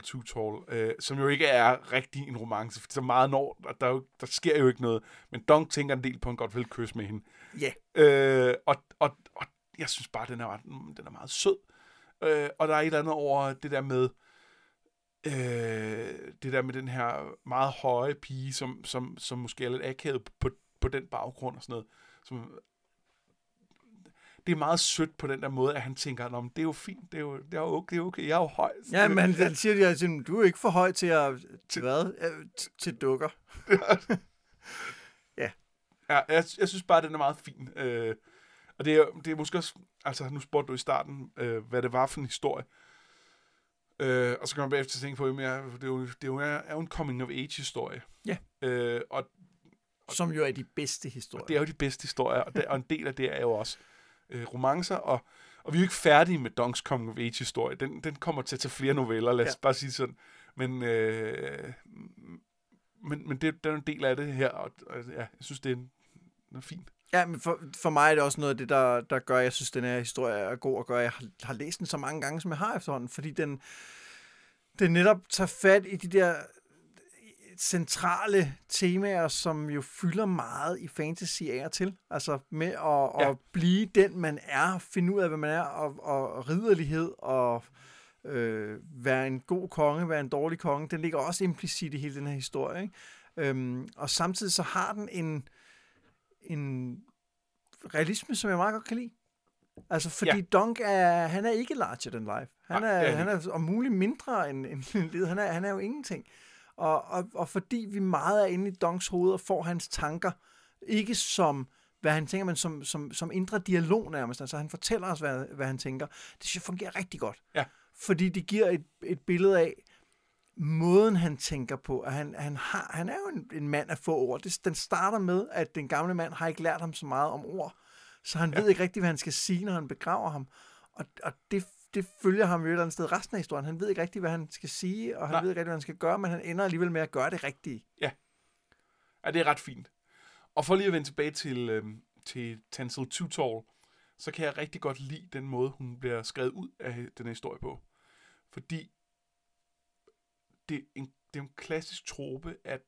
Too-Tall. Som jo ikke er rigtig en romance, for så meget når, der sker jo ikke noget, men Dunk tænker en del på, en godt vil kysse med hende. Ja. Yeah. Og jeg synes bare, den er meget sød. Og der er et eller andet over det der med, den her meget høje pige, som måske er lidt akavet på den baggrund og sådan noget, som... Det er meget sødt på den der måde, at han tænker, nå, det er jo fint, det er okay, jeg er jo høj. Ja, men han siger, at du er ikke for høj til at... Til dukker. Ja. Ja, jeg synes bare, den er meget fin. Og det er måske også... Altså, nu spurgte du i starten, hvad det var for en historie. Og så kan man bagefter tænke på, at det er jo en coming-of-age-historie. Ja. Som jo er de bedste historier. Det er jo de bedste historier, og en del af det er jo også... romancer, og vi er jo ikke færdige med Dunks coming of age-historie. Den kommer til at tage flere noveller, lad os bare sige sådan. Men det er en del af det her, og ja, jeg synes, det er fint. Ja, men for mig er det også noget af det, der gør, jeg synes, den her historie er god, og gør, jeg har læst den så mange gange, som jeg har efterhånden, fordi den netop tager fat i de der centrale temaer, som jo fylder meget i fantasy af og til. Altså med at blive den, man er, finde ud af, hvad man er, og ridderlighed, og være en god konge, være en dårlig konge, den ligger også implicit i hele den her historie. Ikke? Og samtidig så har den en realisme, som jeg meget godt kan lide. Altså, fordi Dunk han er ikke larger than life. Han er om muligt mindre end livet. Han er jo ingenting. Og fordi vi meget er inde i Dunks hoved og får hans tanker, ikke som, hvad han tænker, men som indre dialog nærmest. Altså han fortæller os, hvad han tænker. Det synes jeg fungerer rigtig godt. Ja. Fordi det giver et billede af, måden, han tænker på, at han er jo en mand af få ord. Den starter med, at den gamle mand har ikke lært ham så meget om ord, så han ved ikke rigtigt, hvad han skal sige, når han begraver ham. Og det følger ham jo et eller andet sted resten af historien. Han ved ikke rigtigt, hvad han skal sige, og han ved ikke rigtigt, hvad han skal gøre, men han ender alligevel med at gøre det rigtige. Ja. Ja, det er ret fint. Og for lige at vende tilbage til Tanselle Too-Tall, så kan jeg rigtig godt lide den måde, hun bliver skrevet ud af den historie på. Fordi det er en klassisk trope, at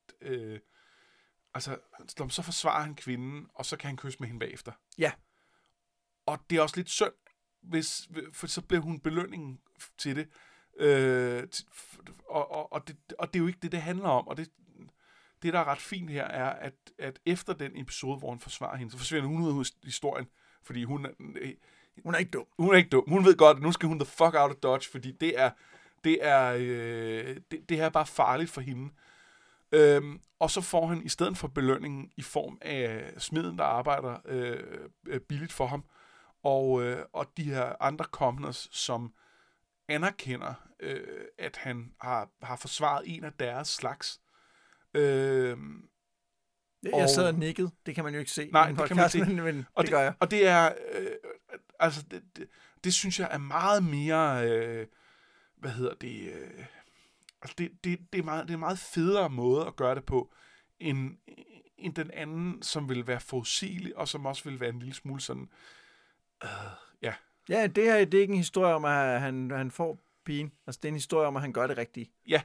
så forsvarer han kvinden, og så kan han kysse med hende bagefter. Ja. Og det er også lidt synd, for så bliver hun belønningen til det. Og det er jo ikke det, det handler om. Og det, der er ret fint her, er, at efter den episode, hvor han forsvarer hende, så forsvinder hun ud af historien, fordi hun er ikke dum. Hun er ikke dum. Hun ved godt, at nu skal hun the fuck out of Dodge, fordi det her er bare farligt for hende. Og så får han i stedet for belønningen i form af smeden, der arbejder billigt for ham, og de her andre commoners, som anerkender, at han har forsvaret en af deres slags. Jeg sad og nikkede. Det kan man jo ikke se. Nej, det kan man ikke. Men det gør jeg. Og det er... Det synes jeg er meget mere... Det er en meget federe måde at gøre det på, end den anden, som vil være forudsigelig, og som også vil være en lille smule sådan... Ja, det her det er ikke en historie om, at han får pigen. Altså, det er en historie om, at han gør det rigtige. Ja.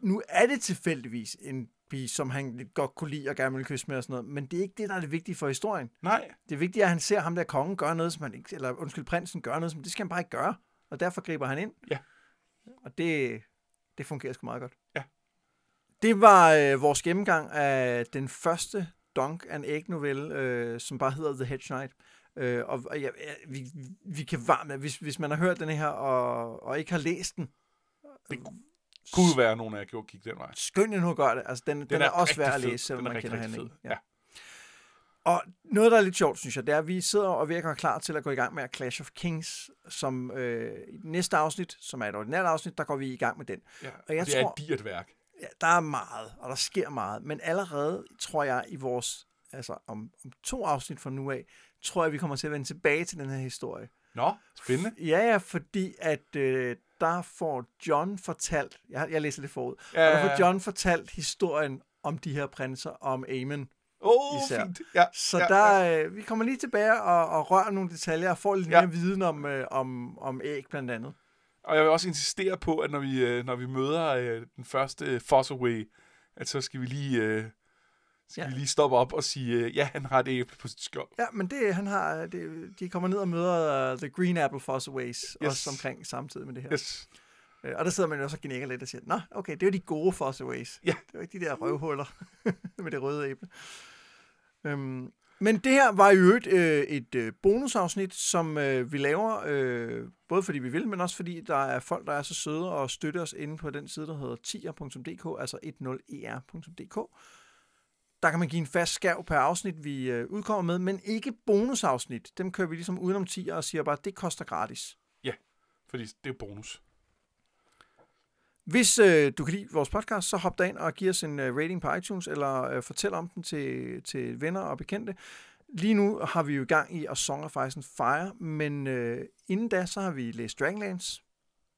Nu er det tilfældigvis en pige, som han godt kunne lide og gerne ville kysse med og sådan noget, men det er ikke det, der er det vigtige for historien. Nej. Det vigtige er, at han ser ham der kongen gøre noget, som han ikke, eller prinsen gør noget, som det skal han bare ikke gøre, og derfor griber han ind. Ja. Og det fungerer sgu meget godt. Ja. Det var vores gennemgang af den første Dunk and Egg-novelle, som bare hedder The Hedge Knight. Vi kan varme, hvis man har hørt den her og ikke har læst den. Det kunne jo være, at nogen af jer gjorde kigge den vej. Skønt, at hun gør det. Altså, den er også svær at læse, selvom man kender handlingen. Ja. Og noget, der er lidt sjovt, synes jeg, det er, at vi sidder og virker klar til at gå i gang med at Clash of Kings, som i næste afsnit, som er et ordinært afsnit, der går vi i gang med den. Ja, og jeg tror, er et dyrt værk. Ja, der er meget, og der sker meget. Men allerede, tror jeg, i vores... Altså, om 2 afsnit fra nu af, tror jeg, vi kommer til at vende tilbage til den her historie. Nå, spændende. Ja, fordi at... der får John fortalt, jeg læser det forud, der får John fortalt historien om de her prinser, om Aemon især. Fint. Ja, så vi kommer lige tilbage og rører nogle detaljer og får lidt mere viden om æg blandt andet. Og jeg vil også insistere på, at når vi møder den første Fossoway, at så skal vi lige... Skal vi lige stoppe op og sige, ja, han har et æble på sit skjold. Ja, men de kommer ned og møder The Green Apple Fossaways, også omkring samtidig med det her. Yes. Og der sidder man jo også og gnækker lidt og siger, nå, okay, det er jo de gode Fossaways. Ja. Det var ikke de der røvhuller med det røde æble. Men det her var jo et bonusafsnit, som vi laver, både fordi vi vil, men også fordi der er folk, der er så søde og støtter os inde på den side, der hedder 10er.dk, altså 10er.dk. Der kan man give en fast skærv per afsnit, vi udkommer med, men ikke bonusafsnit. Dem kører vi ligesom udenom 10'er og siger bare, at det koster gratis. Ja, fordi det er bonus. Hvis du kan lide vores podcast, så hop da ind og giv os en rating på iTunes, eller fortæl om den til venner og bekendte. Lige nu har vi jo i gang i A Song of Ice and Fire, men inden da, så har vi læst Dragonlance.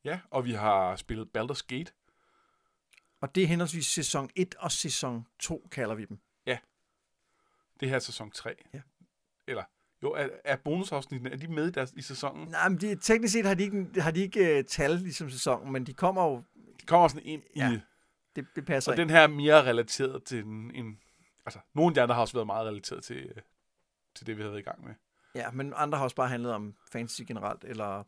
Ja, og vi har spillet Baldur's Gate. Og det er henholdsvis sæson 1 og sæson 2, kalder vi dem. Ja. Det her er sæson 3. Ja. Eller, jo, er bonusafsnittene, er de med i sæsonen? Nej, men teknisk set har de ikke tal ligesom sæsonen, men de kommer jo... De kommer sådan ind i... Ja, det passer og ind. Den her er mere relateret til en... Altså, nogle af de andre har også været meget relateret til det, vi havde i gang med. Ja, men andre har også bare handlet om fantasy generelt, eller...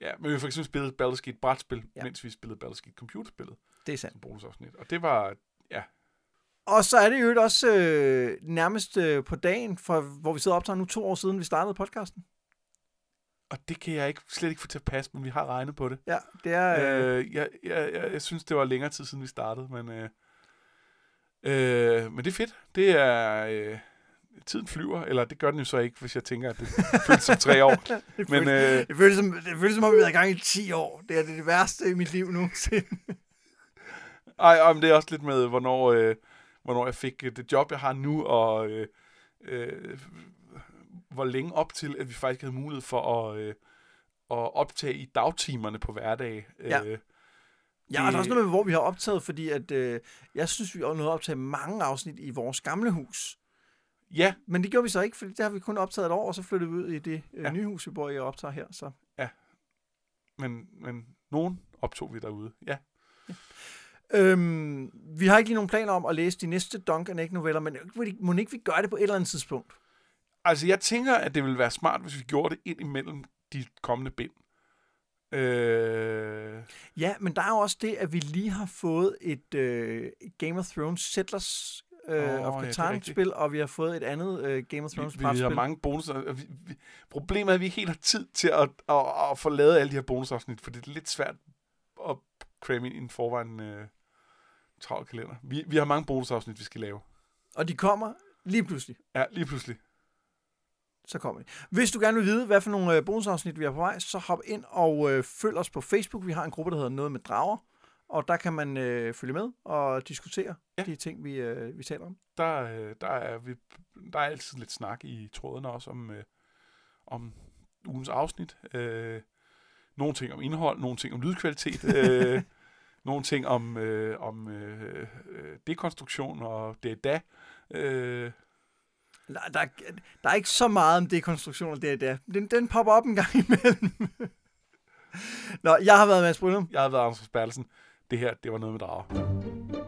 Ja, men vi har for eksempel spillet Baldur's Gate brætspil, mens vi spillede Baldur's Gate computerspillet. Det er sandt. Bonusafsnit. Og det var, ja. Og så er det jo også nærmest på dagen, hvor vi sidder og optager nu 2 år siden, vi startede podcasten. Og det kan jeg slet ikke få til at passe, men vi har regnet på det. Ja, det er... Jeg synes, det var længere tid siden, vi startede, men det er fedt. Det er... tiden flyver, eller det gør den jo så ikke, hvis jeg tænker, at det føles som 3 år. Det føles som om, vi har været i gang i 10 år. Det er det værste i mit liv nogensinde. Ej, men det er også lidt med, hvornår jeg fik det job, jeg har nu, og hvor længe op til, at vi faktisk havde mulighed for at optage i dagtimerne på hverdag. Ja. Ja, og der er også noget med, hvor vi har optaget, fordi at, jeg synes, vi har nået at optage mange afsnit i vores gamle hus. Ja. Men det gjorde vi så ikke, for det har vi kun optaget et år, og så flyttede vi ud i det nye hus, vi bor i og optager her. Så. Ja, men nogen optog vi derude, ja. Vi har ikke lige nogen planer om at læse de næste Duncan Egg-noveller, men må ikke vi gøre det på et eller andet tidspunkt? Altså, jeg tænker, at det ville være smart, hvis vi gjorde det ind imellem de kommende bind. Ja, men der er jo også det, at vi lige har fået et Game of Thrones Settlers of Catan-spil, og vi har fået et andet Game of Thrones partspil. Vi har mange bonusafsnit. Problemet er, at vi ikke helt har tid til at få lavet alle de her bonusafsnit, for det er lidt svært at cram ind i en forvejen travl kalender. Vi har mange bonusafsnit, vi skal lave. Og de kommer lige pludselig. Ja, lige pludselig. Så kommer det. Hvis du gerne vil vide, hvad for nogle bonusafsnit vi har på vej, så hop ind og følg os på Facebook. Vi har en gruppe, der hedder Noget med Drager, og der kan man følge med og diskutere de ting, vi taler om. Der er altid lidt snak i trådene også om ugens afsnit. Nogle ting om indhold, nogle ting om lydkvalitet, nogle ting om dekonstruktion og det. Der er ikke så meget om dekonstruktion og det der. Den popper op en gang imellem. Nå, jeg har været Mads Brynum. Jeg har været Anders Bertelsen. Det her, det var Noget med Drager.